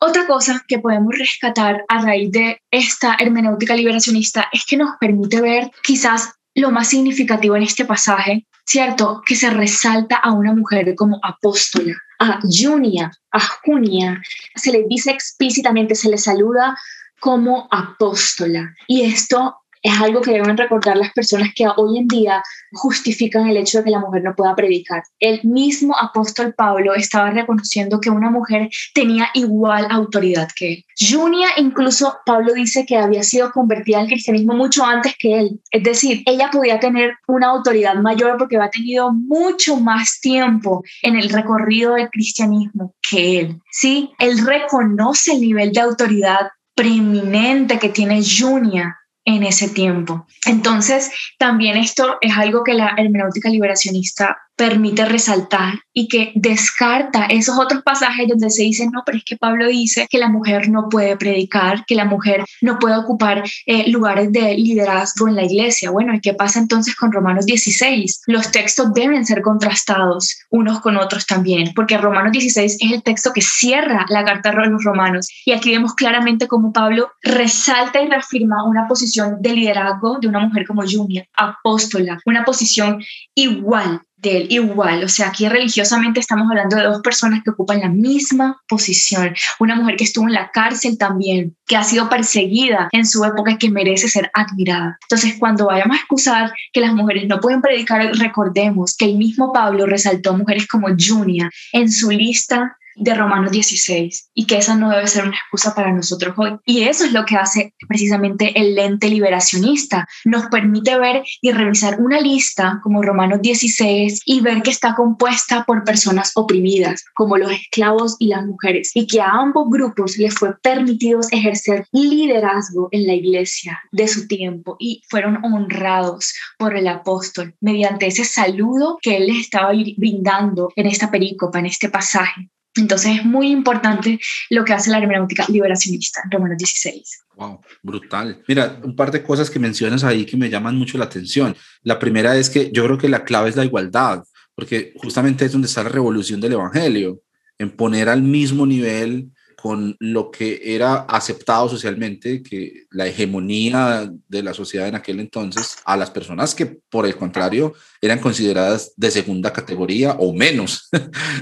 Otra cosa que podemos rescatar a raíz de esta hermenéutica liberacionista es que nos permite ver quizás lo más significativo en este pasaje, ¿cierto?, que se resalta a una mujer como apóstola, a Junia, a Junia. Se le dice explícitamente, se le saluda como apóstola, y esto es algo que deben recordar las personas que hoy en día justifican el hecho de que la mujer no pueda predicar. El mismo apóstol Pablo estaba reconociendo que una mujer tenía igual autoridad que él. Junia, incluso Pablo dice que había sido convertida al cristianismo mucho antes que él. Es decir, ella podía tener una autoridad mayor porque había tenido mucho más tiempo en el recorrido del cristianismo que él, ¿sí? Él reconoce el nivel de autoridad preeminente que tiene Junia en ese tiempo. Entonces, también esto es algo que la hermenéutica liberacionista permite resaltar y que descarta esos otros pasajes donde se dice, no, pero es que Pablo dice que la mujer no puede predicar, que la mujer no puede ocupar eh, lugares de liderazgo en la iglesia. Bueno, ¿y qué pasa entonces con Romanos dieciséis? Los textos deben ser contrastados unos con otros también, porque Romanos dieciséis es el texto que cierra la carta a los romanos, y aquí vemos claramente cómo Pablo resalta y reafirma una posición de liderazgo de una mujer como Junia, apóstola, una posición igual de él, igual, o sea, aquí religiosamente estamos hablando de dos personas que ocupan la misma posición, una mujer que estuvo en la cárcel también, que ha sido perseguida en su época y que merece ser admirada. Entonces, cuando vayamos a excusar que las mujeres no pueden predicar, recordemos que el mismo Pablo resaltó a mujeres como Junia en su lista de Romanos dieciséis, y que esa no debe ser una excusa para nosotros hoy. Y eso es lo que hace precisamente el lente liberacionista, nos permite ver y revisar una lista como Romanos dieciséis y ver que está compuesta por personas oprimidas como los esclavos y las mujeres, y que a ambos grupos les fue permitido ejercer liderazgo en la iglesia de su tiempo y fueron honrados por el apóstol mediante ese saludo que él les estaba brindando en esta perícopa, en este pasaje. Entonces es muy importante lo que hace la hermenéutica liberacionista, Romanos dieciséis. Wow, brutal. Mira, un par de cosas que mencionas ahí que me llaman mucho la atención. La primera es que yo creo que la clave es la igualdad, porque justamente es donde está la revolución del evangelio, en poner al mismo nivel con lo que era aceptado socialmente, que la hegemonía de la sociedad en aquel entonces, a las personas que, por el contrario, eran consideradas de segunda categoría o menos.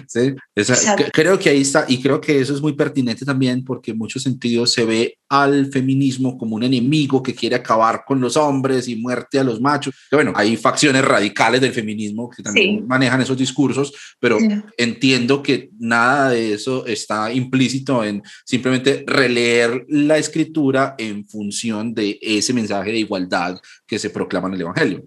¿Sí? Esa, creo que ahí está, y creo que eso es muy pertinente también, porque en muchos sentidos se ve al feminismo como un enemigo que quiere acabar con los hombres y muerte a los machos. Bueno, hay facciones radicales del feminismo que también sí manejan esos discursos, pero sí entiendo que nada de eso está implícito en simplemente releer la escritura en función de ese mensaje de igualdad que se proclama en el evangelio.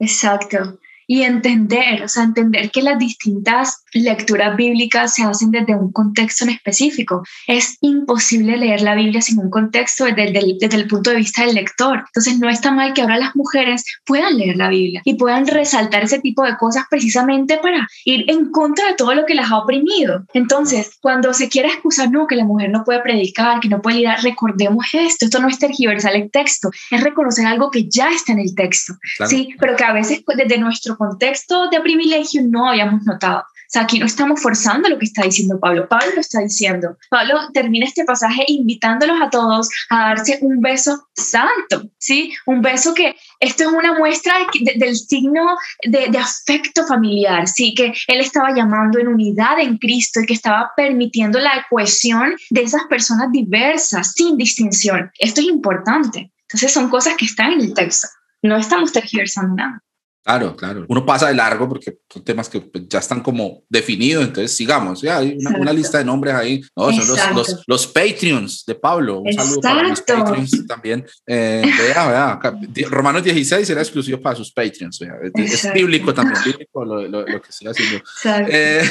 Exacto. Y entender, o sea, entender que las distintas lecturas bíblicas se hacen desde un contexto en específico. Es imposible leer la Biblia sin un contexto desde el, desde el punto de vista del lector. Entonces no está mal que ahora las mujeres puedan leer la Biblia y puedan resaltar ese tipo de cosas precisamente para ir en contra de todo lo que las ha oprimido. Entonces, cuando se quiera excusar, no, que la mujer no puede predicar, que no puede ir a, recordemos esto, esto no es tergiversar el texto, es reconocer algo que ya está en el texto, claro, ¿sí? Pero que a veces desde nuestro contexto de privilegio no habíamos notado. O sea, aquí no estamos forzando lo que está diciendo Pablo. Pablo lo está diciendo. Pablo termina este pasaje invitándolos a todos a darse un beso santo, ¿sí? Un beso que, esto es una muestra de, de, del signo de, de afecto familiar, ¿sí? Que él estaba llamando en unidad en Cristo y que estaba permitiendo la cohesión de esas personas diversas, sin distinción. Esto es importante. Entonces son cosas que están en el texto. No estamos tergiversando nada. Claro, claro. Uno pasa de largo porque son temas que ya están como definidos, entonces sigamos. Ya hay una, una lista de nombres ahí. No, son los, los, los Patreons de Pablo. Un Exacto. saludo para los Patreons también. Eh, vea, vea. Romanos dieciséis era exclusivo para sus Patreons. Vea. Es bíblico también, bíblico lo, lo, lo que estoy haciendo. Eh,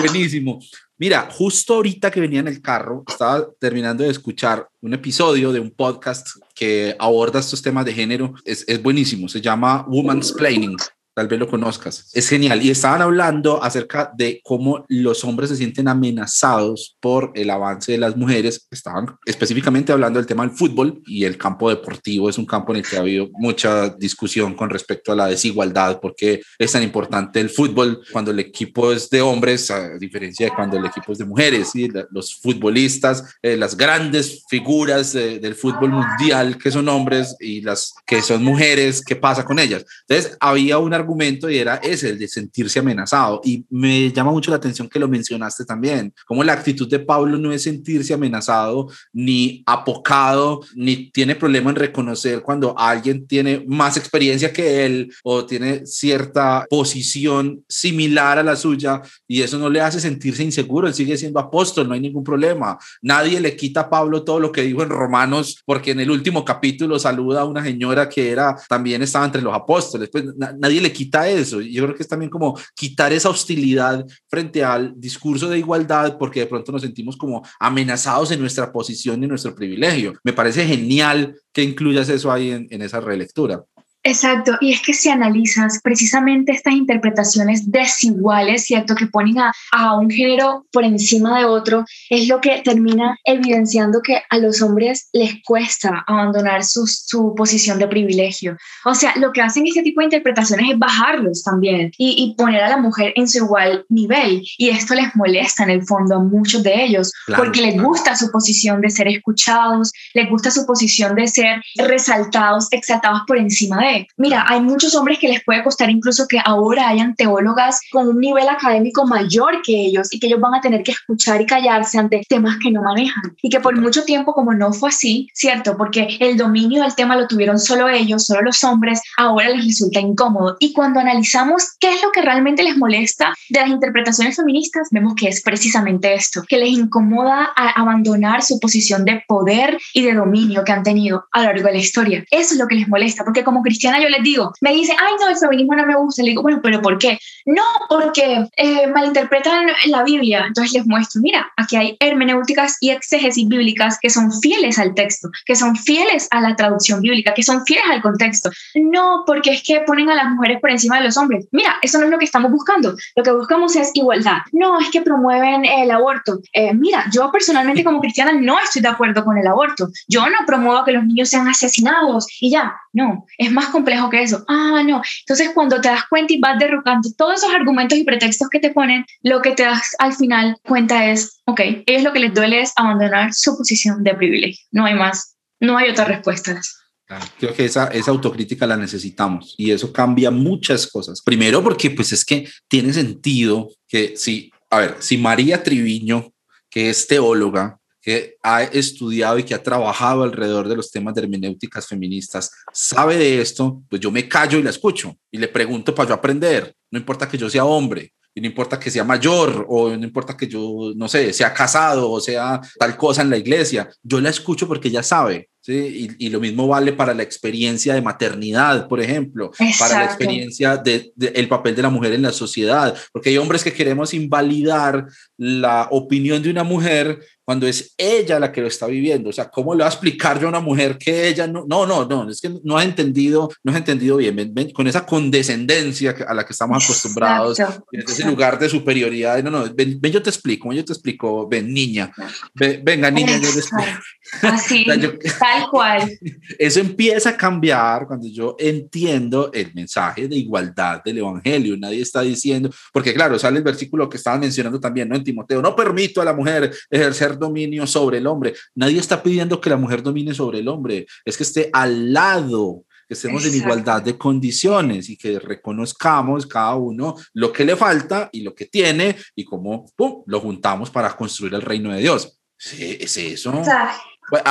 buenísimo. Mira, justo ahorita que venía en el carro, estaba terminando de escuchar un episodio de un podcast que aborda estos temas de género. Es, es buenísimo, se llama Woman's Planning. Tal vez lo conozcas. Es genial. Y estaban hablando acerca de cómo los hombres se sienten amenazados por el avance de las mujeres. Estaban específicamente hablando del tema del fútbol, y el campo deportivo es un campo en el que ha habido mucha discusión con respecto a la desigualdad, porque es tan importante el fútbol cuando el equipo es de hombres, a diferencia de cuando el equipo es de mujeres. ¿Sí? Los futbolistas, eh, las grandes figuras de, del fútbol mundial que son hombres, y las que son mujeres, ¿qué pasa con ellas? Entonces había una argumento, y era ese, el de sentirse amenazado, y me llama mucho la atención que lo mencionaste también, como la actitud de Pablo no es sentirse amenazado ni apocado, ni tiene problema en reconocer cuando alguien tiene más experiencia que él o tiene cierta posición similar a la suya, y eso no le hace sentirse inseguro. Él sigue siendo apóstol, no hay ningún problema. Nadie le quita a Pablo todo lo que dijo en Romanos, porque en el último capítulo saluda a una señora que era, también estaba entre los apóstoles, pues na- nadie le quita eso. Yo creo que es también como quitar esa hostilidad frente al discurso de igualdad, porque de pronto nos sentimos como amenazados en nuestra posición y en nuestro privilegio. Me parece genial que incluyas eso ahí en, en esa relectura. Exacto, y es que si analizas precisamente estas interpretaciones desiguales, ¿cierto?, que ponen a, a un género por encima de otro, es lo que termina evidenciando que a los hombres les cuesta abandonar su, su posición de privilegio. O sea, lo que hacen este tipo de interpretaciones es bajarlos también y, y poner a la mujer en su igual nivel, y esto les molesta en el fondo a muchos de ellos, claro, porque les claro. gusta su posición de ser escuchados, les gusta su posición de ser resaltados, exaltados por encima de ellos. Mira, hay muchos hombres que les puede costar incluso que ahora hayan teólogas con un nivel académico mayor que ellos y que ellos van a tener que escuchar y callarse ante temas que no manejan, y que por mucho tiempo como no fue así, ¿cierto? Porque el dominio del tema lo tuvieron solo ellos, solo los hombres, ahora les resulta incómodo. Y cuando analizamos qué es lo que realmente les molesta de las interpretaciones feministas, vemos que es precisamente esto, que les incomoda abandonar su posición de poder y de dominio que han tenido a lo largo de la historia. Eso es lo que les molesta, porque como cristianos yo les digo, me dicen, ay no, el feminismo no me gusta, le digo, bueno, ¿pero por qué? No, porque eh, malinterpretan la Biblia. Entonces les muestro, mira, aquí hay hermenéuticas y exégesis bíblicas que son fieles al texto, que son fieles a la traducción bíblica, que son fieles al contexto. No, porque es que ponen a las mujeres por encima de los hombres. Mira, eso no es lo que estamos buscando, lo que buscamos es igualdad. No, es que promueven el aborto. Eh, mira, yo personalmente como cristiana no estoy de acuerdo con el aborto, yo no promuevo que los niños sean asesinados y ya, no, es más complejo que eso. Ah, no. Entonces, cuando te das cuenta y vas derrocando todos esos argumentos y pretextos que te ponen, lo que te das al final cuenta es, ok, a ellos lo que les duele es abandonar su posición de privilegio. No hay más. No hay otra respuesta. Claro. Creo que esa, esa autocrítica la necesitamos y eso cambia muchas cosas. Primero, porque pues es que tiene sentido que si, a ver, si María Triviño, que es teóloga, que ha estudiado y que ha trabajado alrededor de los temas de hermenéuticas feministas, sabe de esto, pues yo me callo y la escucho y le pregunto para yo aprender. No importa que yo sea hombre, y no importa que sea mayor, o no importa que yo, no sé, sea casado o sea tal cosa en la iglesia, yo la escucho porque ella sabe, ¿sí? Y, y lo mismo vale para la experiencia de maternidad, por ejemplo. Exacto. Para la experiencia de, de el papel de la mujer en la sociedad, porque hay hombres que queremos invalidar la opinión de una mujer cuando es ella la que lo está viviendo. O sea, ¿cómo le va a explicar yo a una mujer que ella no, no, no, no es que no has entendido, no has entendido bien, ven, ven, con esa condescendencia a la que estamos acostumbrados, en ese lugar de superioridad, no, no, ven, ven yo te explico, yo te explico, ven niña, ven, venga niña, yo te explico. Así, o sea, yo, tal cual. Eso empieza a cambiar cuando yo entiendo el mensaje de igualdad del evangelio. Nadie está diciendo, porque claro, sale el versículo que estaban mencionando también, ¿no? En Timoteo, no permito a la mujer ejercer dominio sobre el hombre. Nadie está pidiendo que la mujer domine sobre el hombre, es que esté al lado, que estemos Exacto. en igualdad de condiciones y que reconozcamos cada uno lo que le falta y lo que tiene y cómo pum, lo juntamos para construir el reino de Dios. Sí, es eso. O sea,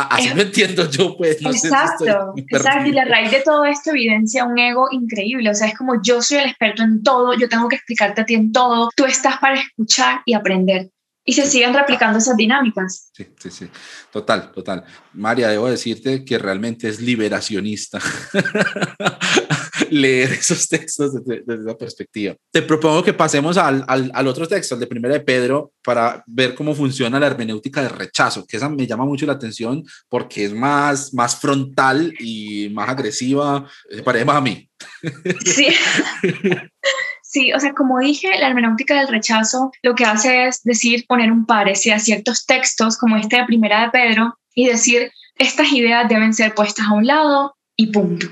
así es, lo entiendo yo, pues. No exacto, sé si exacto. Y la raíz de todo esto evidencia un ego increíble. O sea, es como yo soy el experto en todo, yo tengo que explicarte a ti en todo, tú estás para escuchar y aprender. Y se siguen replicando esas dinámicas. Sí, sí, sí. Total, total. María, debo decirte que realmente es liberacionista leer esos textos desde, desde esa perspectiva. Te propongo que pasemos al, al, al otro texto, el de Primera de Pedro, para ver cómo funciona la hermenéutica del rechazo, que esa me llama mucho la atención porque es más, más frontal y más agresiva. Se parece más a mí. Sí. Sí, o sea, como dije, la hermenéutica del rechazo lo que hace es decir, poner un paréntesis a ciertos textos como este de Primera de Pedro y decir, estas ideas deben ser puestas a un lado y punto.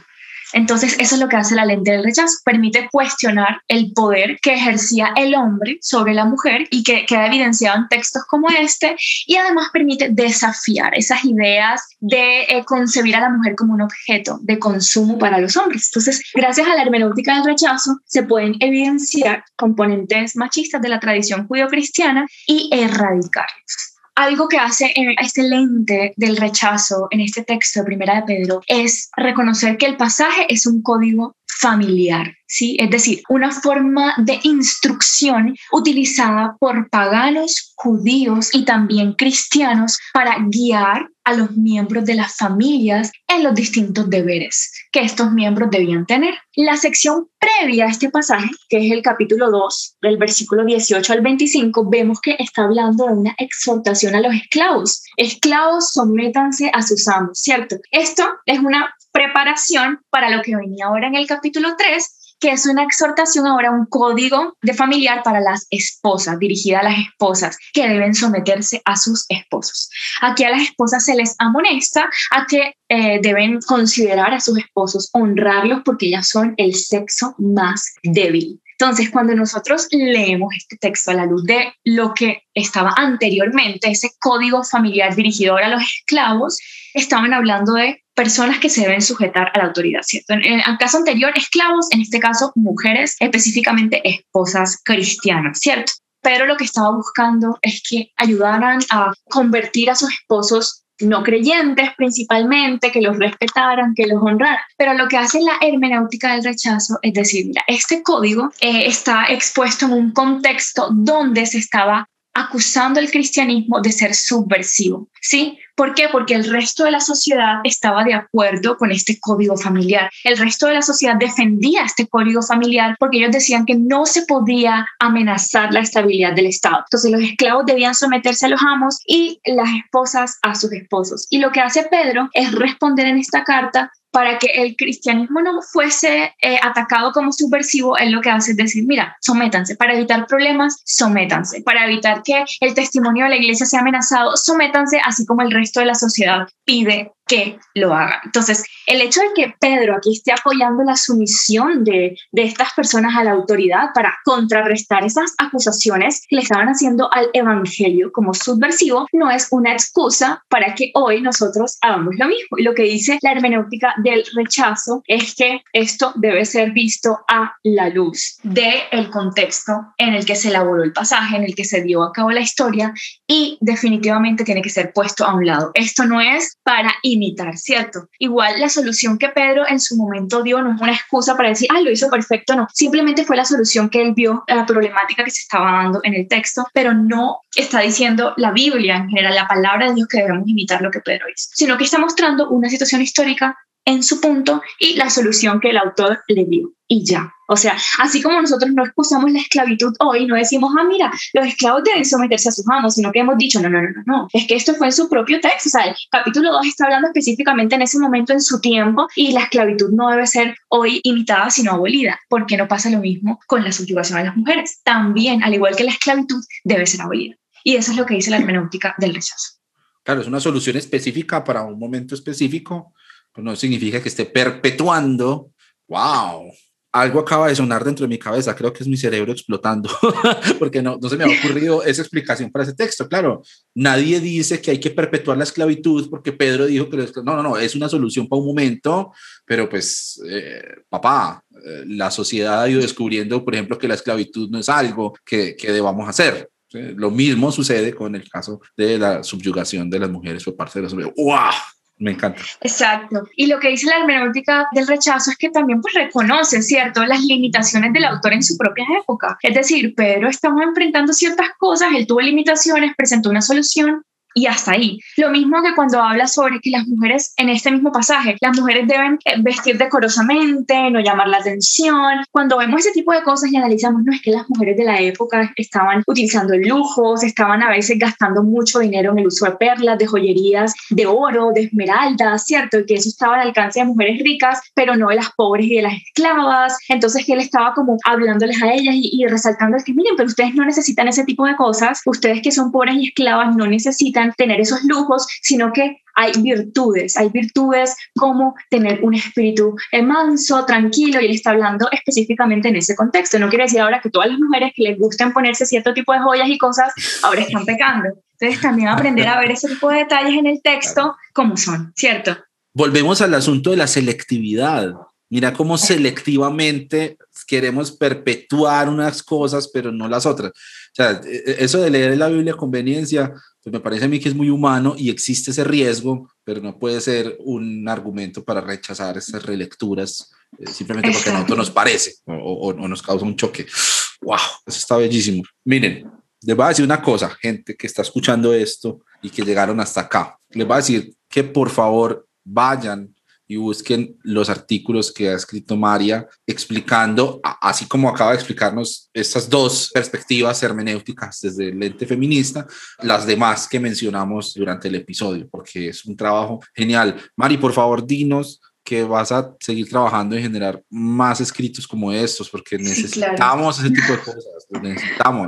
Entonces, eso es lo que hace la lente del rechazo. Permite cuestionar el poder que ejercía el hombre sobre la mujer y que queda evidenciado en textos como este, y además permite desafiar esas ideas de eh, concebir a la mujer como un objeto de consumo para los hombres. Entonces, gracias a la hermenéutica del rechazo, se pueden evidenciar componentes machistas de la tradición judeocristiana y erradicarlos. Algo que hace este lente del rechazo en este texto de Primera de Pedro es reconocer que el pasaje es un código familiar, ¿sí? Es decir, una forma de instrucción utilizada por paganos, judíos y también cristianos para guiar a los miembros de las familias en los distintos deberes que estos miembros debían tener. La sección previa a este pasaje, que es el capítulo dos, del versículo dieciocho al veinticinco, vemos que está hablando de una exhortación a los esclavos. Esclavos, sométanse a sus amos, ¿cierto? Esto es una preparación para lo que venía ahora en el capítulo tres, que es una exhortación ahora a un código de familiar para las esposas, dirigida a las esposas, que deben someterse a sus esposos. Aquí a las esposas se les amonesta a que eh, deben considerar a sus esposos, honrarlos, porque ellas son el sexo más débil. Entonces, cuando nosotros leemos este texto a la luz de lo que estaba anteriormente, ese código familiar dirigido ahora a los esclavos, estaban hablando de personas que se deben sujetar a la autoridad, ¿cierto? En el caso anterior, esclavos, en este caso, mujeres, específicamente esposas cristianas, ¿cierto? Pero lo que estaba buscando es que ayudaran a convertir a sus esposos no creyentes principalmente, que los respetaran, que los honraran. Pero lo que hace la hermenéutica del rechazo es decir, mira, este código eh, está expuesto en un contexto donde se estaba acusando el cristianismo de ser subversivo, ¿sí? ¿Por qué? Porque el resto de la sociedad estaba de acuerdo con este código familiar. El resto de la sociedad defendía este código familiar porque ellos decían que no se podía amenazar la estabilidad del Estado. Entonces los esclavos debían someterse a los amos y las esposas a sus esposos. Y lo que hace Pedro es responder en esta carta para que el cristianismo no fuese eh, atacado como subversivo, él lo que hace es decir, mira, sométanse. Para evitar problemas, sométanse. Para evitar que el testimonio de la iglesia sea amenazado, sométanse, así como el resto de la sociedad pide que lo hagan. Entonces, el hecho de que Pedro aquí esté apoyando la sumisión de, de estas personas a la autoridad para contrarrestar esas acusaciones que le estaban haciendo al evangelio como subversivo, no es una excusa para que hoy nosotros hagamos lo mismo. Y lo que dice la hermenéutica del rechazo es que esto debe ser visto a la luz del contexto en el que se elaboró el pasaje, en el que se dio a cabo la historia, y definitivamente tiene que ser puesto a un lado. Esto no es para imitar, ¿cierto? Igual la solución que Pedro en su momento dio no es una excusa para decir, ah, lo hizo perfecto, no. Simplemente fue la solución que él vio a la problemática que se estaba dando en el texto, pero no está diciendo la Biblia en general, la palabra de Dios, que debemos imitar lo que Pedro hizo, sino que está mostrando una situación histórica en su punto y la solución que el autor le dio. Y ya. O sea, así como nosotros no excusamos la esclavitud hoy, no decimos, ah, mira, los esclavos deben someterse a sus amos, sino que hemos dicho, no, no, no, no, no. Es que esto fue en su propio texto. O sea, el capítulo dos está hablando específicamente en ese momento, en su tiempo, y la esclavitud no debe ser hoy imitada, sino abolida. Porque no pasa lo mismo con la subyugación a las mujeres. También, al igual que la esclavitud, debe ser abolida. Y eso es lo que dice la hermenéutica del rechazo. Claro, es una solución específica para un momento específico, pero no significa que esté perpetuando. ¡Wow! Algo acaba de sonar dentro de mi cabeza, creo que es mi cerebro explotando, porque no, no se me ha ocurrido esa explicación para ese texto. Claro, nadie dice que hay que perpetuar la esclavitud porque Pedro dijo que los, no, no, no, es una solución para un momento, pero pues, eh, papá, eh, la sociedad ha ido descubriendo, por ejemplo, que la esclavitud no es algo que, que debamos hacer. ¿Sí? Lo mismo sucede con el caso de la subyugación de las mujeres por parte de los hombres. ¡Wow! Me encanta. Exacto. Y lo que dice la hermenéutica del rechazo es que también pues, reconoce, ¿cierto?, las limitaciones del autor en su propia época. Es decir, Pedro estaba enfrentando ciertas cosas, él tuvo limitaciones, presentó una solución y hasta ahí. Lo mismo que cuando habla sobre que las mujeres, en este mismo pasaje, las mujeres deben vestir decorosamente, no llamar la atención. Cuando vemos ese tipo de cosas y analizamos, no es que las mujeres de la época estaban utilizando lujos, estaban a veces gastando mucho dinero en el uso de perlas, de joyerías, de oro, de esmeraldas, ¿cierto? Y que eso estaba al alcance de mujeres ricas, pero no de las pobres y de las esclavas. Entonces él estaba como hablándoles a ellas y, y resaltándoles que miren, pero ustedes no necesitan ese tipo de cosas, ustedes que son pobres y esclavas no necesitan tener esos lujos, sino que hay virtudes, hay virtudes como tener un espíritu manso, tranquilo, y él está hablando específicamente en ese contexto. No quiere decir ahora que todas las mujeres que les gusten ponerse cierto tipo de joyas y cosas, ahora están pecando. Entonces también aprender a ver ese tipo de detalles en el texto como son, ¿cierto? Volvemos al asunto de la selectividad. Mira cómo selectivamente queremos perpetuar unas cosas, pero no las otras. O sea, eso de leer la Biblia a conveniencia, pues me parece a mí que es muy humano y existe ese riesgo, pero no puede ser un argumento para rechazar esas relecturas eh, simplemente porque a nosotros nos parece o, o, o nos causa un choque. ¡Wow! Eso está bellísimo. Miren, les voy a decir una cosa, gente que está escuchando esto y que llegaron hasta acá. Les voy a decir que por favor vayan y busquen los artículos que ha escrito María explicando, así como acaba de explicarnos estas dos perspectivas hermenéuticas desde el lente feminista, las demás que mencionamos durante el episodio, porque es un trabajo genial. Mari, por favor, dinos que vas a seguir trabajando y generar más escritos como estos, porque necesitamos sí, claro. ese tipo de cosas, los necesitamos.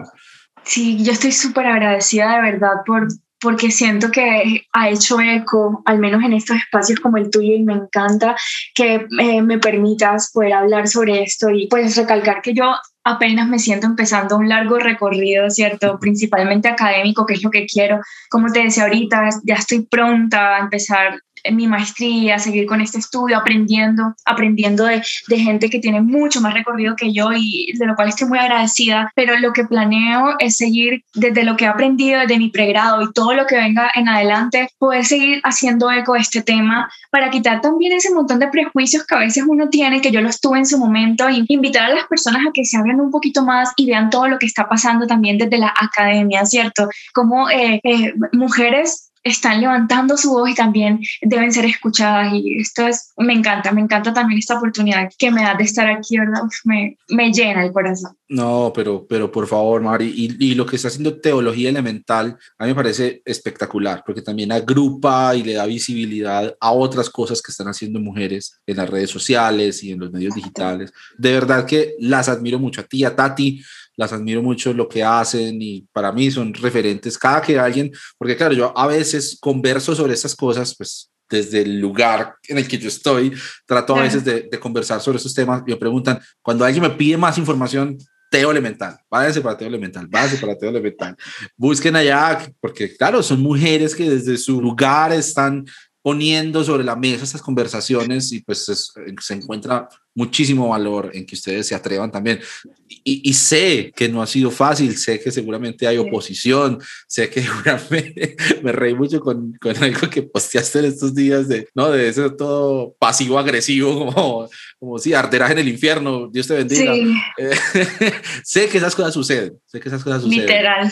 Sí, yo estoy súper agradecida de verdad por, porque siento que ha hecho eco, al menos en estos espacios como el tuyo, y me encanta que eh, me permitas poder hablar sobre esto y pues recalcar que yo apenas me siento empezando un largo recorrido, ¿cierto? Principalmente académico, que es lo que quiero. Como te decía ahorita, ya estoy pronta a empezar mi maestría, seguir con este estudio, aprendiendo, aprendiendo de, de gente que tiene mucho más recorrido que yo y de lo cual estoy muy agradecida, pero lo que planeo es seguir desde lo que he aprendido, desde mi pregrado y todo lo que venga en adelante, poder seguir haciendo eco de este tema para quitar también ese montón de prejuicios que a veces uno tiene, que yo los tuve en su momento, y invitar a las personas a que se abran un poquito más y vean todo lo que está pasando también desde la academia, ¿cierto? Como eh, eh, mujeres están levantando su voz y también deben ser escuchadas, y esto es, me encanta, me encanta también esta oportunidad que me da de estar aquí, ¿verdad? Uf, me, me llena el corazón. No, pero, pero por favor, Mari, y, y lo que está haciendo Teología Elemental a mí me parece espectacular, porque también agrupa y le da visibilidad a otras cosas que están haciendo mujeres en las redes sociales y en los medios digitales. De verdad que las admiro mucho a ti, a Tati, las admiro mucho lo que hacen, y para mí son referentes cada que alguien, porque claro, yo a veces converso sobre estas cosas, pues desde el lugar en el que yo estoy, trato a veces de, de conversar sobre esos temas, y me preguntan, cuando alguien me pide más información, Teo Elemental, váyanse para Teo Elemental, váyanse para Teo Elemental, busquen allá, porque claro, son mujeres que desde su lugar están poniendo sobre la mesa estas conversaciones, y pues es, se encuentra muchísimo valor en que ustedes se atrevan también, y, y sé que no ha sido fácil, sé que seguramente hay oposición, sé que seguramente me reí mucho con, con algo que posteaste en estos días de, ¿no? De ese todo pasivo agresivo, como, como si sí, arderás en el infierno, Dios te bendiga, sí. eh, sé que esas cosas suceden, sé que esas cosas suceden, literal,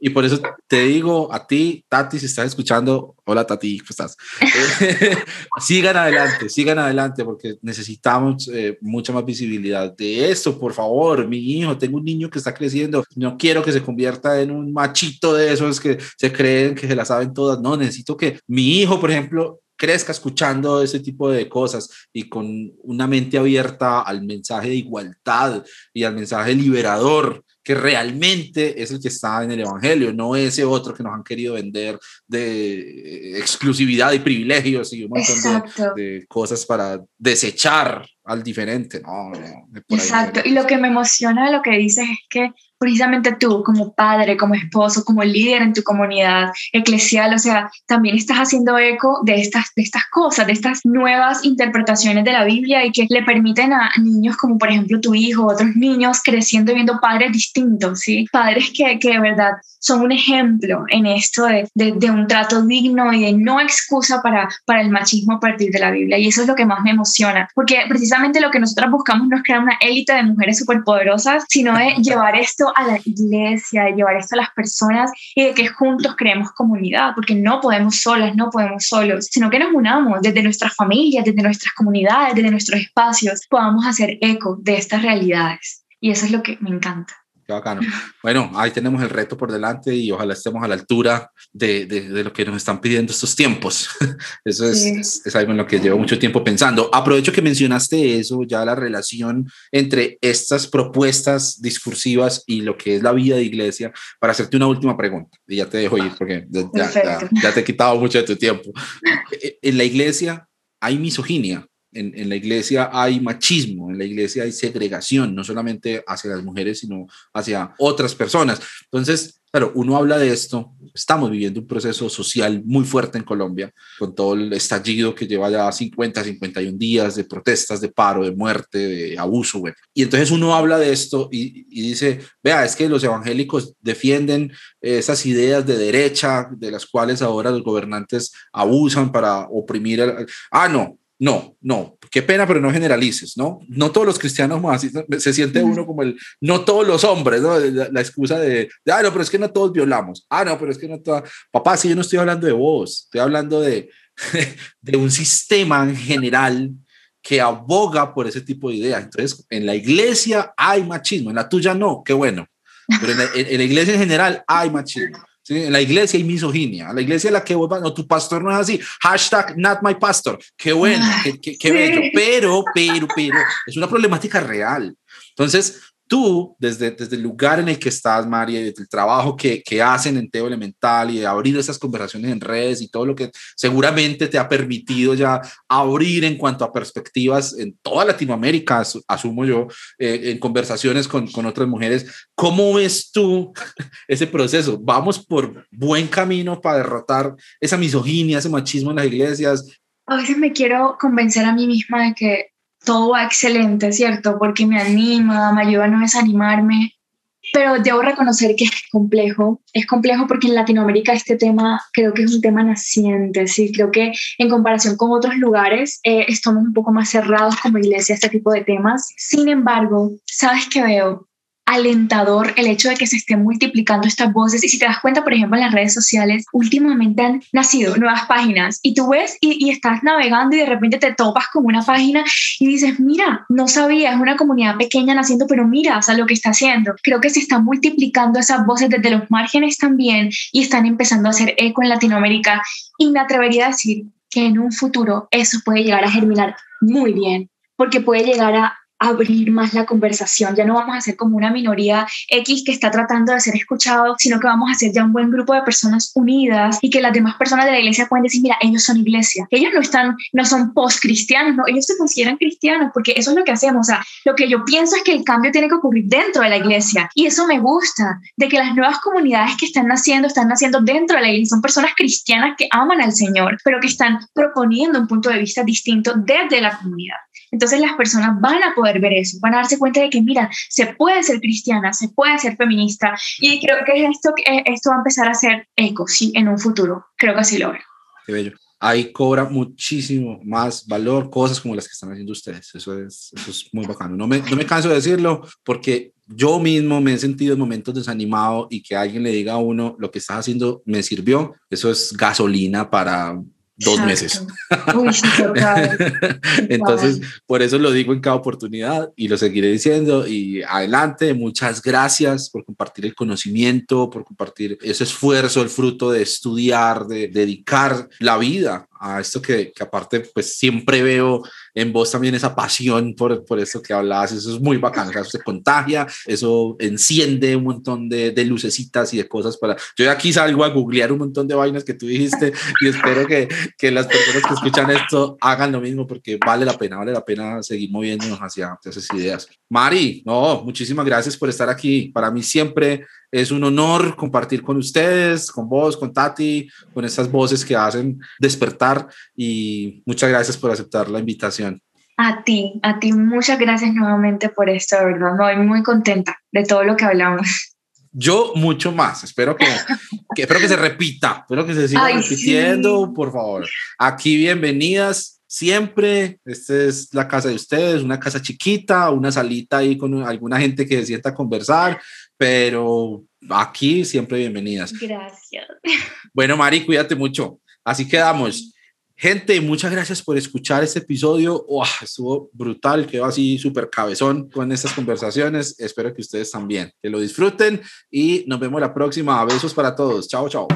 y por eso te digo a ti, Tati, si estás escuchando, hola Tati, ¿cómo estás? Eh, sigan adelante, sigan adelante, porque necesitamos Eh, mucha más visibilidad de esto, por favor. Mi hijo, tengo un niño que está creciendo, no quiero que se convierta en un machito de esos que se creen que se la saben todas, no, necesito que mi hijo, por ejemplo, crezca escuchando ese tipo de cosas y con una mente abierta al mensaje de igualdad y al mensaje liberador, que realmente es el que está en el evangelio, no ese otro que nos han querido vender de exclusividad y privilegios y un montón de, de cosas para desechar al diferente. No, no, exacto, y lo que me emociona de lo que dices es que precisamente tú, como padre, como esposo, como líder en tu comunidad eclesial, o sea, también estás haciendo eco de estas, de estas cosas, de estas nuevas interpretaciones de la Biblia, y que le permiten a niños como por ejemplo tu hijo, otros niños creciendo y viendo padres distintos, ¿sí? Padres que, que de verdad son un ejemplo en esto de, de, de un trato digno y de no excusa para, para el machismo a partir de la Biblia, y eso es lo que más me emociona, porque precisamente lo que nosotras buscamos no es crear una élite de mujeres superpoderosas, sino de llevar esto a la iglesia, de llevar esto a las personas, y de que juntos creemos comunidad, porque no podemos solas, no podemos solos, sino que nos unamos desde nuestras familias, desde nuestras comunidades, desde nuestros espacios, podamos hacer eco de estas realidades, y eso es lo que me encanta. Qué bacano. Bueno, ahí tenemos el reto por delante, y ojalá estemos a la altura de, de, de lo que nos están pidiendo estos tiempos. Eso es, sí. es, es algo en lo que llevo mucho tiempo pensando. Aprovecho que mencionaste eso, ya la relación entre estas propuestas discursivas y lo que es la vida de iglesia, para hacerte una última pregunta, y ya te dejo ir porque ya, ya, ya, ya te he quitado mucho de tu tiempo. En la iglesia hay misoginia. En, en la iglesia hay machismo, en la iglesia hay segregación, no solamente hacia las mujeres, sino hacia otras personas. Entonces, claro, uno habla de esto, estamos viviendo un proceso social muy fuerte en Colombia, con todo el estallido que lleva ya cincuenta, cincuenta y uno días de protestas, de paro, de muerte, de abuso, güey. Y entonces uno habla de esto y, y dice, vea, es que los evangélicos defienden esas ideas de derecha, de las cuales ahora los gobernantes abusan para oprimir. El... Ah, no. No, no, qué pena, pero no generalices, ¿no? No todos los cristianos más, se siente uno como el, no todos los hombres, ¿no? La, la excusa de, de, ah, no, pero es que no todos violamos, ah, no, pero es que no todas, papá, si yo no estoy hablando de vos, estoy hablando de, de un sistema en general que aboga por ese tipo de ideas. Entonces, en la iglesia hay machismo, en la tuya no, qué bueno, pero en la, en la iglesia en general hay machismo. ¿Sí? En la iglesia hay misoginia, la iglesia es la que vos vas, no, tu pastor no es así, hashtag not my pastor, qué bueno, qué, qué, qué sí. bello, pero, pero, pero, es una problemática real. Entonces, tú, desde, desde el lugar en el que estás, María, y desde el trabajo que, que hacen en Teo Elemental y de abrir esas conversaciones en redes y todo lo que seguramente te ha permitido ya abrir en cuanto a perspectivas en toda Latinoamérica, asumo yo, eh, en conversaciones con, con otras mujeres, ¿cómo ves tú ese proceso? ¿Vamos por buen camino para derrotar esa misoginia, ese machismo en las iglesias? A veces me quiero convencer a mí misma de que todo va excelente, ¿cierto? Porque me anima, me ayuda a no desanimarme, pero debo reconocer que es complejo, es complejo porque en Latinoamérica este tema creo que es un tema naciente, ¿sí? Creo que en comparación con otros lugares eh, estamos un poco más cerrados como iglesia a este tipo de temas. Sin embargo, ¿sabes qué veo? Alentador el hecho de que se estén multiplicando estas voces, y si te das cuenta, por ejemplo, en las redes sociales últimamente han nacido nuevas páginas y tú ves y, y estás navegando y de repente te topas con una página y dices, mira, no sabía, es una comunidad pequeña naciendo, pero mira, o sea, lo que está haciendo. Creo que se están multiplicando esas voces desde los márgenes también y están empezando a hacer eco en Latinoamérica, y me atrevería a decir que en un futuro eso puede llegar a germinar muy bien, porque puede llegar a abrir más la conversación. Ya no vamos a ser como una minoría X que está tratando de ser escuchado, sino que vamos a ser ya un buen grupo de personas unidas, y que las demás personas de la iglesia pueden decir, mira, ellos son iglesia, ellos no están, no son post-cristianos, no, ellos se consideran cristianos, porque eso es lo que hacemos. O sea, lo que yo pienso es que el cambio tiene que ocurrir dentro de la iglesia, y eso me gusta, de que las nuevas comunidades que están naciendo, están naciendo dentro de la iglesia, son personas cristianas que aman al Señor, pero que están proponiendo un punto de vista distinto desde la comunidad. Entonces las personas van a poder ver eso, van a darse cuenta de que, mira, se puede ser cristiana, se puede ser feminista, y creo que esto, esto va a empezar a ser eco, sí, en un futuro. Creo que así lo veo. Qué bello. Ahí cobra muchísimo más valor cosas como las que están haciendo ustedes. Eso es, eso es muy bacano. No me, no me canso de decirlo, porque yo mismo me he sentido en momentos desanimado, y que alguien le diga a uno, lo que estás haciendo me sirvió. Eso es gasolina para... dos Exacto. meses. Uy, sí, entonces, por eso lo digo en cada oportunidad y lo seguiré diciendo, y adelante. Muchas gracias por compartir el conocimiento, por compartir ese esfuerzo, el fruto de estudiar, de dedicar la vida a esto que, que aparte pues siempre veo en vos también esa pasión por, por eso que hablabas. Eso es muy bacán, eso se contagia, eso enciende un montón de, de lucecitas y de cosas para... Yo ya aquí salgo a googlear un montón de vainas que tú dijiste, y espero que, que las personas que escuchan esto hagan lo mismo, porque vale la pena, vale la pena seguir moviéndonos hacia, hacia esas ideas. Mari, no, muchísimas gracias por estar aquí. Para mí siempre es un honor compartir con ustedes, con vos, con Tati, con estas voces que hacen despertar, y muchas gracias por aceptar la invitación. A ti, a ti, muchas gracias nuevamente por esto, de verdad. Estoy muy contenta de todo lo que hablamos. Yo mucho más, espero que, que, espero que se repita, espero que se siga Ay, repitiendo, sí. Por favor. Aquí bienvenidas. Siempre, esta es la casa de ustedes, una casa chiquita, una salita ahí con alguna gente que se sienta a conversar, pero aquí siempre bienvenidas. Gracias. Bueno, Mari, cuídate mucho. Así quedamos. Gente, muchas gracias por escuchar este episodio. Uah, estuvo brutal, quedó así súper cabezón con estas conversaciones. Espero que ustedes también, que lo disfruten, y nos vemos la próxima. Besos para todos. Chao, chao.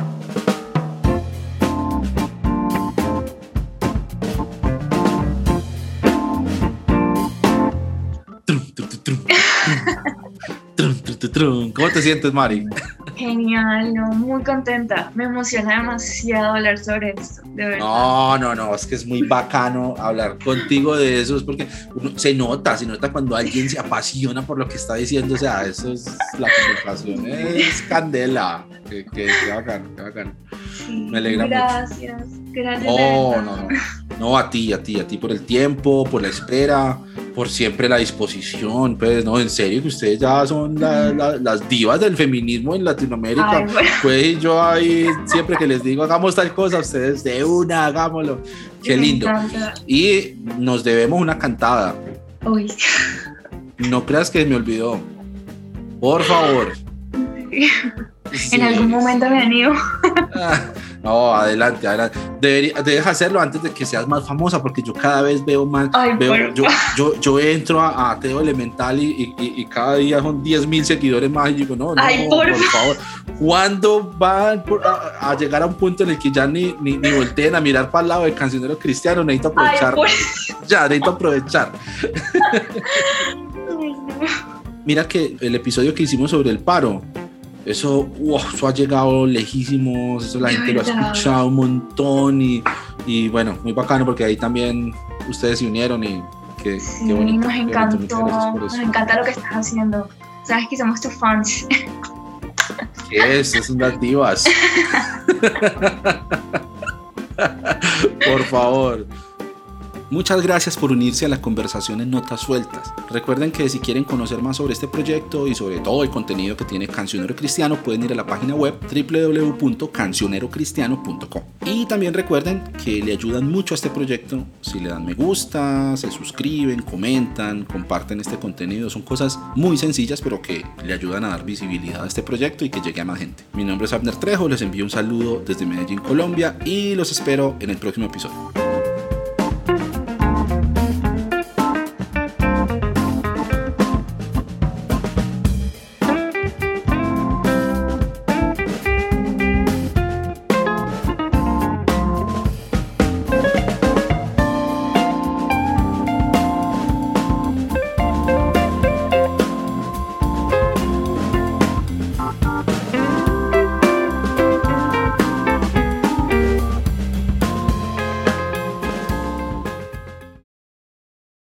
¿Cómo te sientes, Mari? Genial, no, muy contenta. Me emociona demasiado hablar sobre esto, de verdad. No, no, no, es que es muy bacano hablar contigo de eso, es porque uno se nota, se nota cuando alguien se apasiona por lo que está diciendo. O sea, eso es, la conversación es candela. Qué, qué, qué bacano, qué bacano. Sí, me alegra gracias, mucho. Gracias, gracias. Oh, no, no, no, no, a ti, a ti, a ti por el tiempo, por la espera, por siempre la disposición. Pues no, en serio que ustedes ya son la, la, las divas del feminismo en Latinoamérica. Ay, bueno. Pues yo ahí siempre que les digo hagamos tal cosa, ustedes de una hagámoslo. Qué lindo. Y nos debemos una cantada. Uy. No creas que me olvidó, por favor. Sí. En algún momento me animo. No, adelante, adelante. Debería, debes hacerlo antes de que seas más famosa, porque yo cada vez veo más. Ay, veo, bueno. yo, yo, yo entro a, a Teo Elemental y, y, y cada día son diez mil seguidores más y digo, no, no, Ay, por, por favor. ¿Cuándo van a, a llegar a un punto en el que ya ni, ni, ni volteen a mirar para el lado del Cancionero Cristiano? Necesito aprovechar. Ay, por... Ya, necesito aprovechar. Mira que el episodio que hicimos sobre el paro, eso, wow, eso ha llegado lejísimos, eso la de gente verdad. Lo ha escuchado un montón y, y bueno, muy bacano porque ahí también ustedes se unieron y qué, sí, qué bonito. Nos encantó, nos encanta lo que estás haciendo. Sabes que somos tus fans. ¿Qué es? Son las divas. Por favor. Muchas gracias por unirse a la conversación en Notas Sueltas. Recuerden que si quieren conocer más sobre este proyecto y sobre todo el contenido que tiene Cancionero Cristiano, pueden ir a la página web doble u doble u doble u punto cancionero cristiano punto com. Y también recuerden que le ayudan mucho a este proyecto si le dan me gusta, se suscriben, comentan, comparten este contenido. Son cosas muy sencillas pero que le ayudan a dar visibilidad a este proyecto y que llegue a más gente. Mi nombre es Abner Trejo, les envío un saludo desde Medellín, Colombia y los espero en el próximo episodio.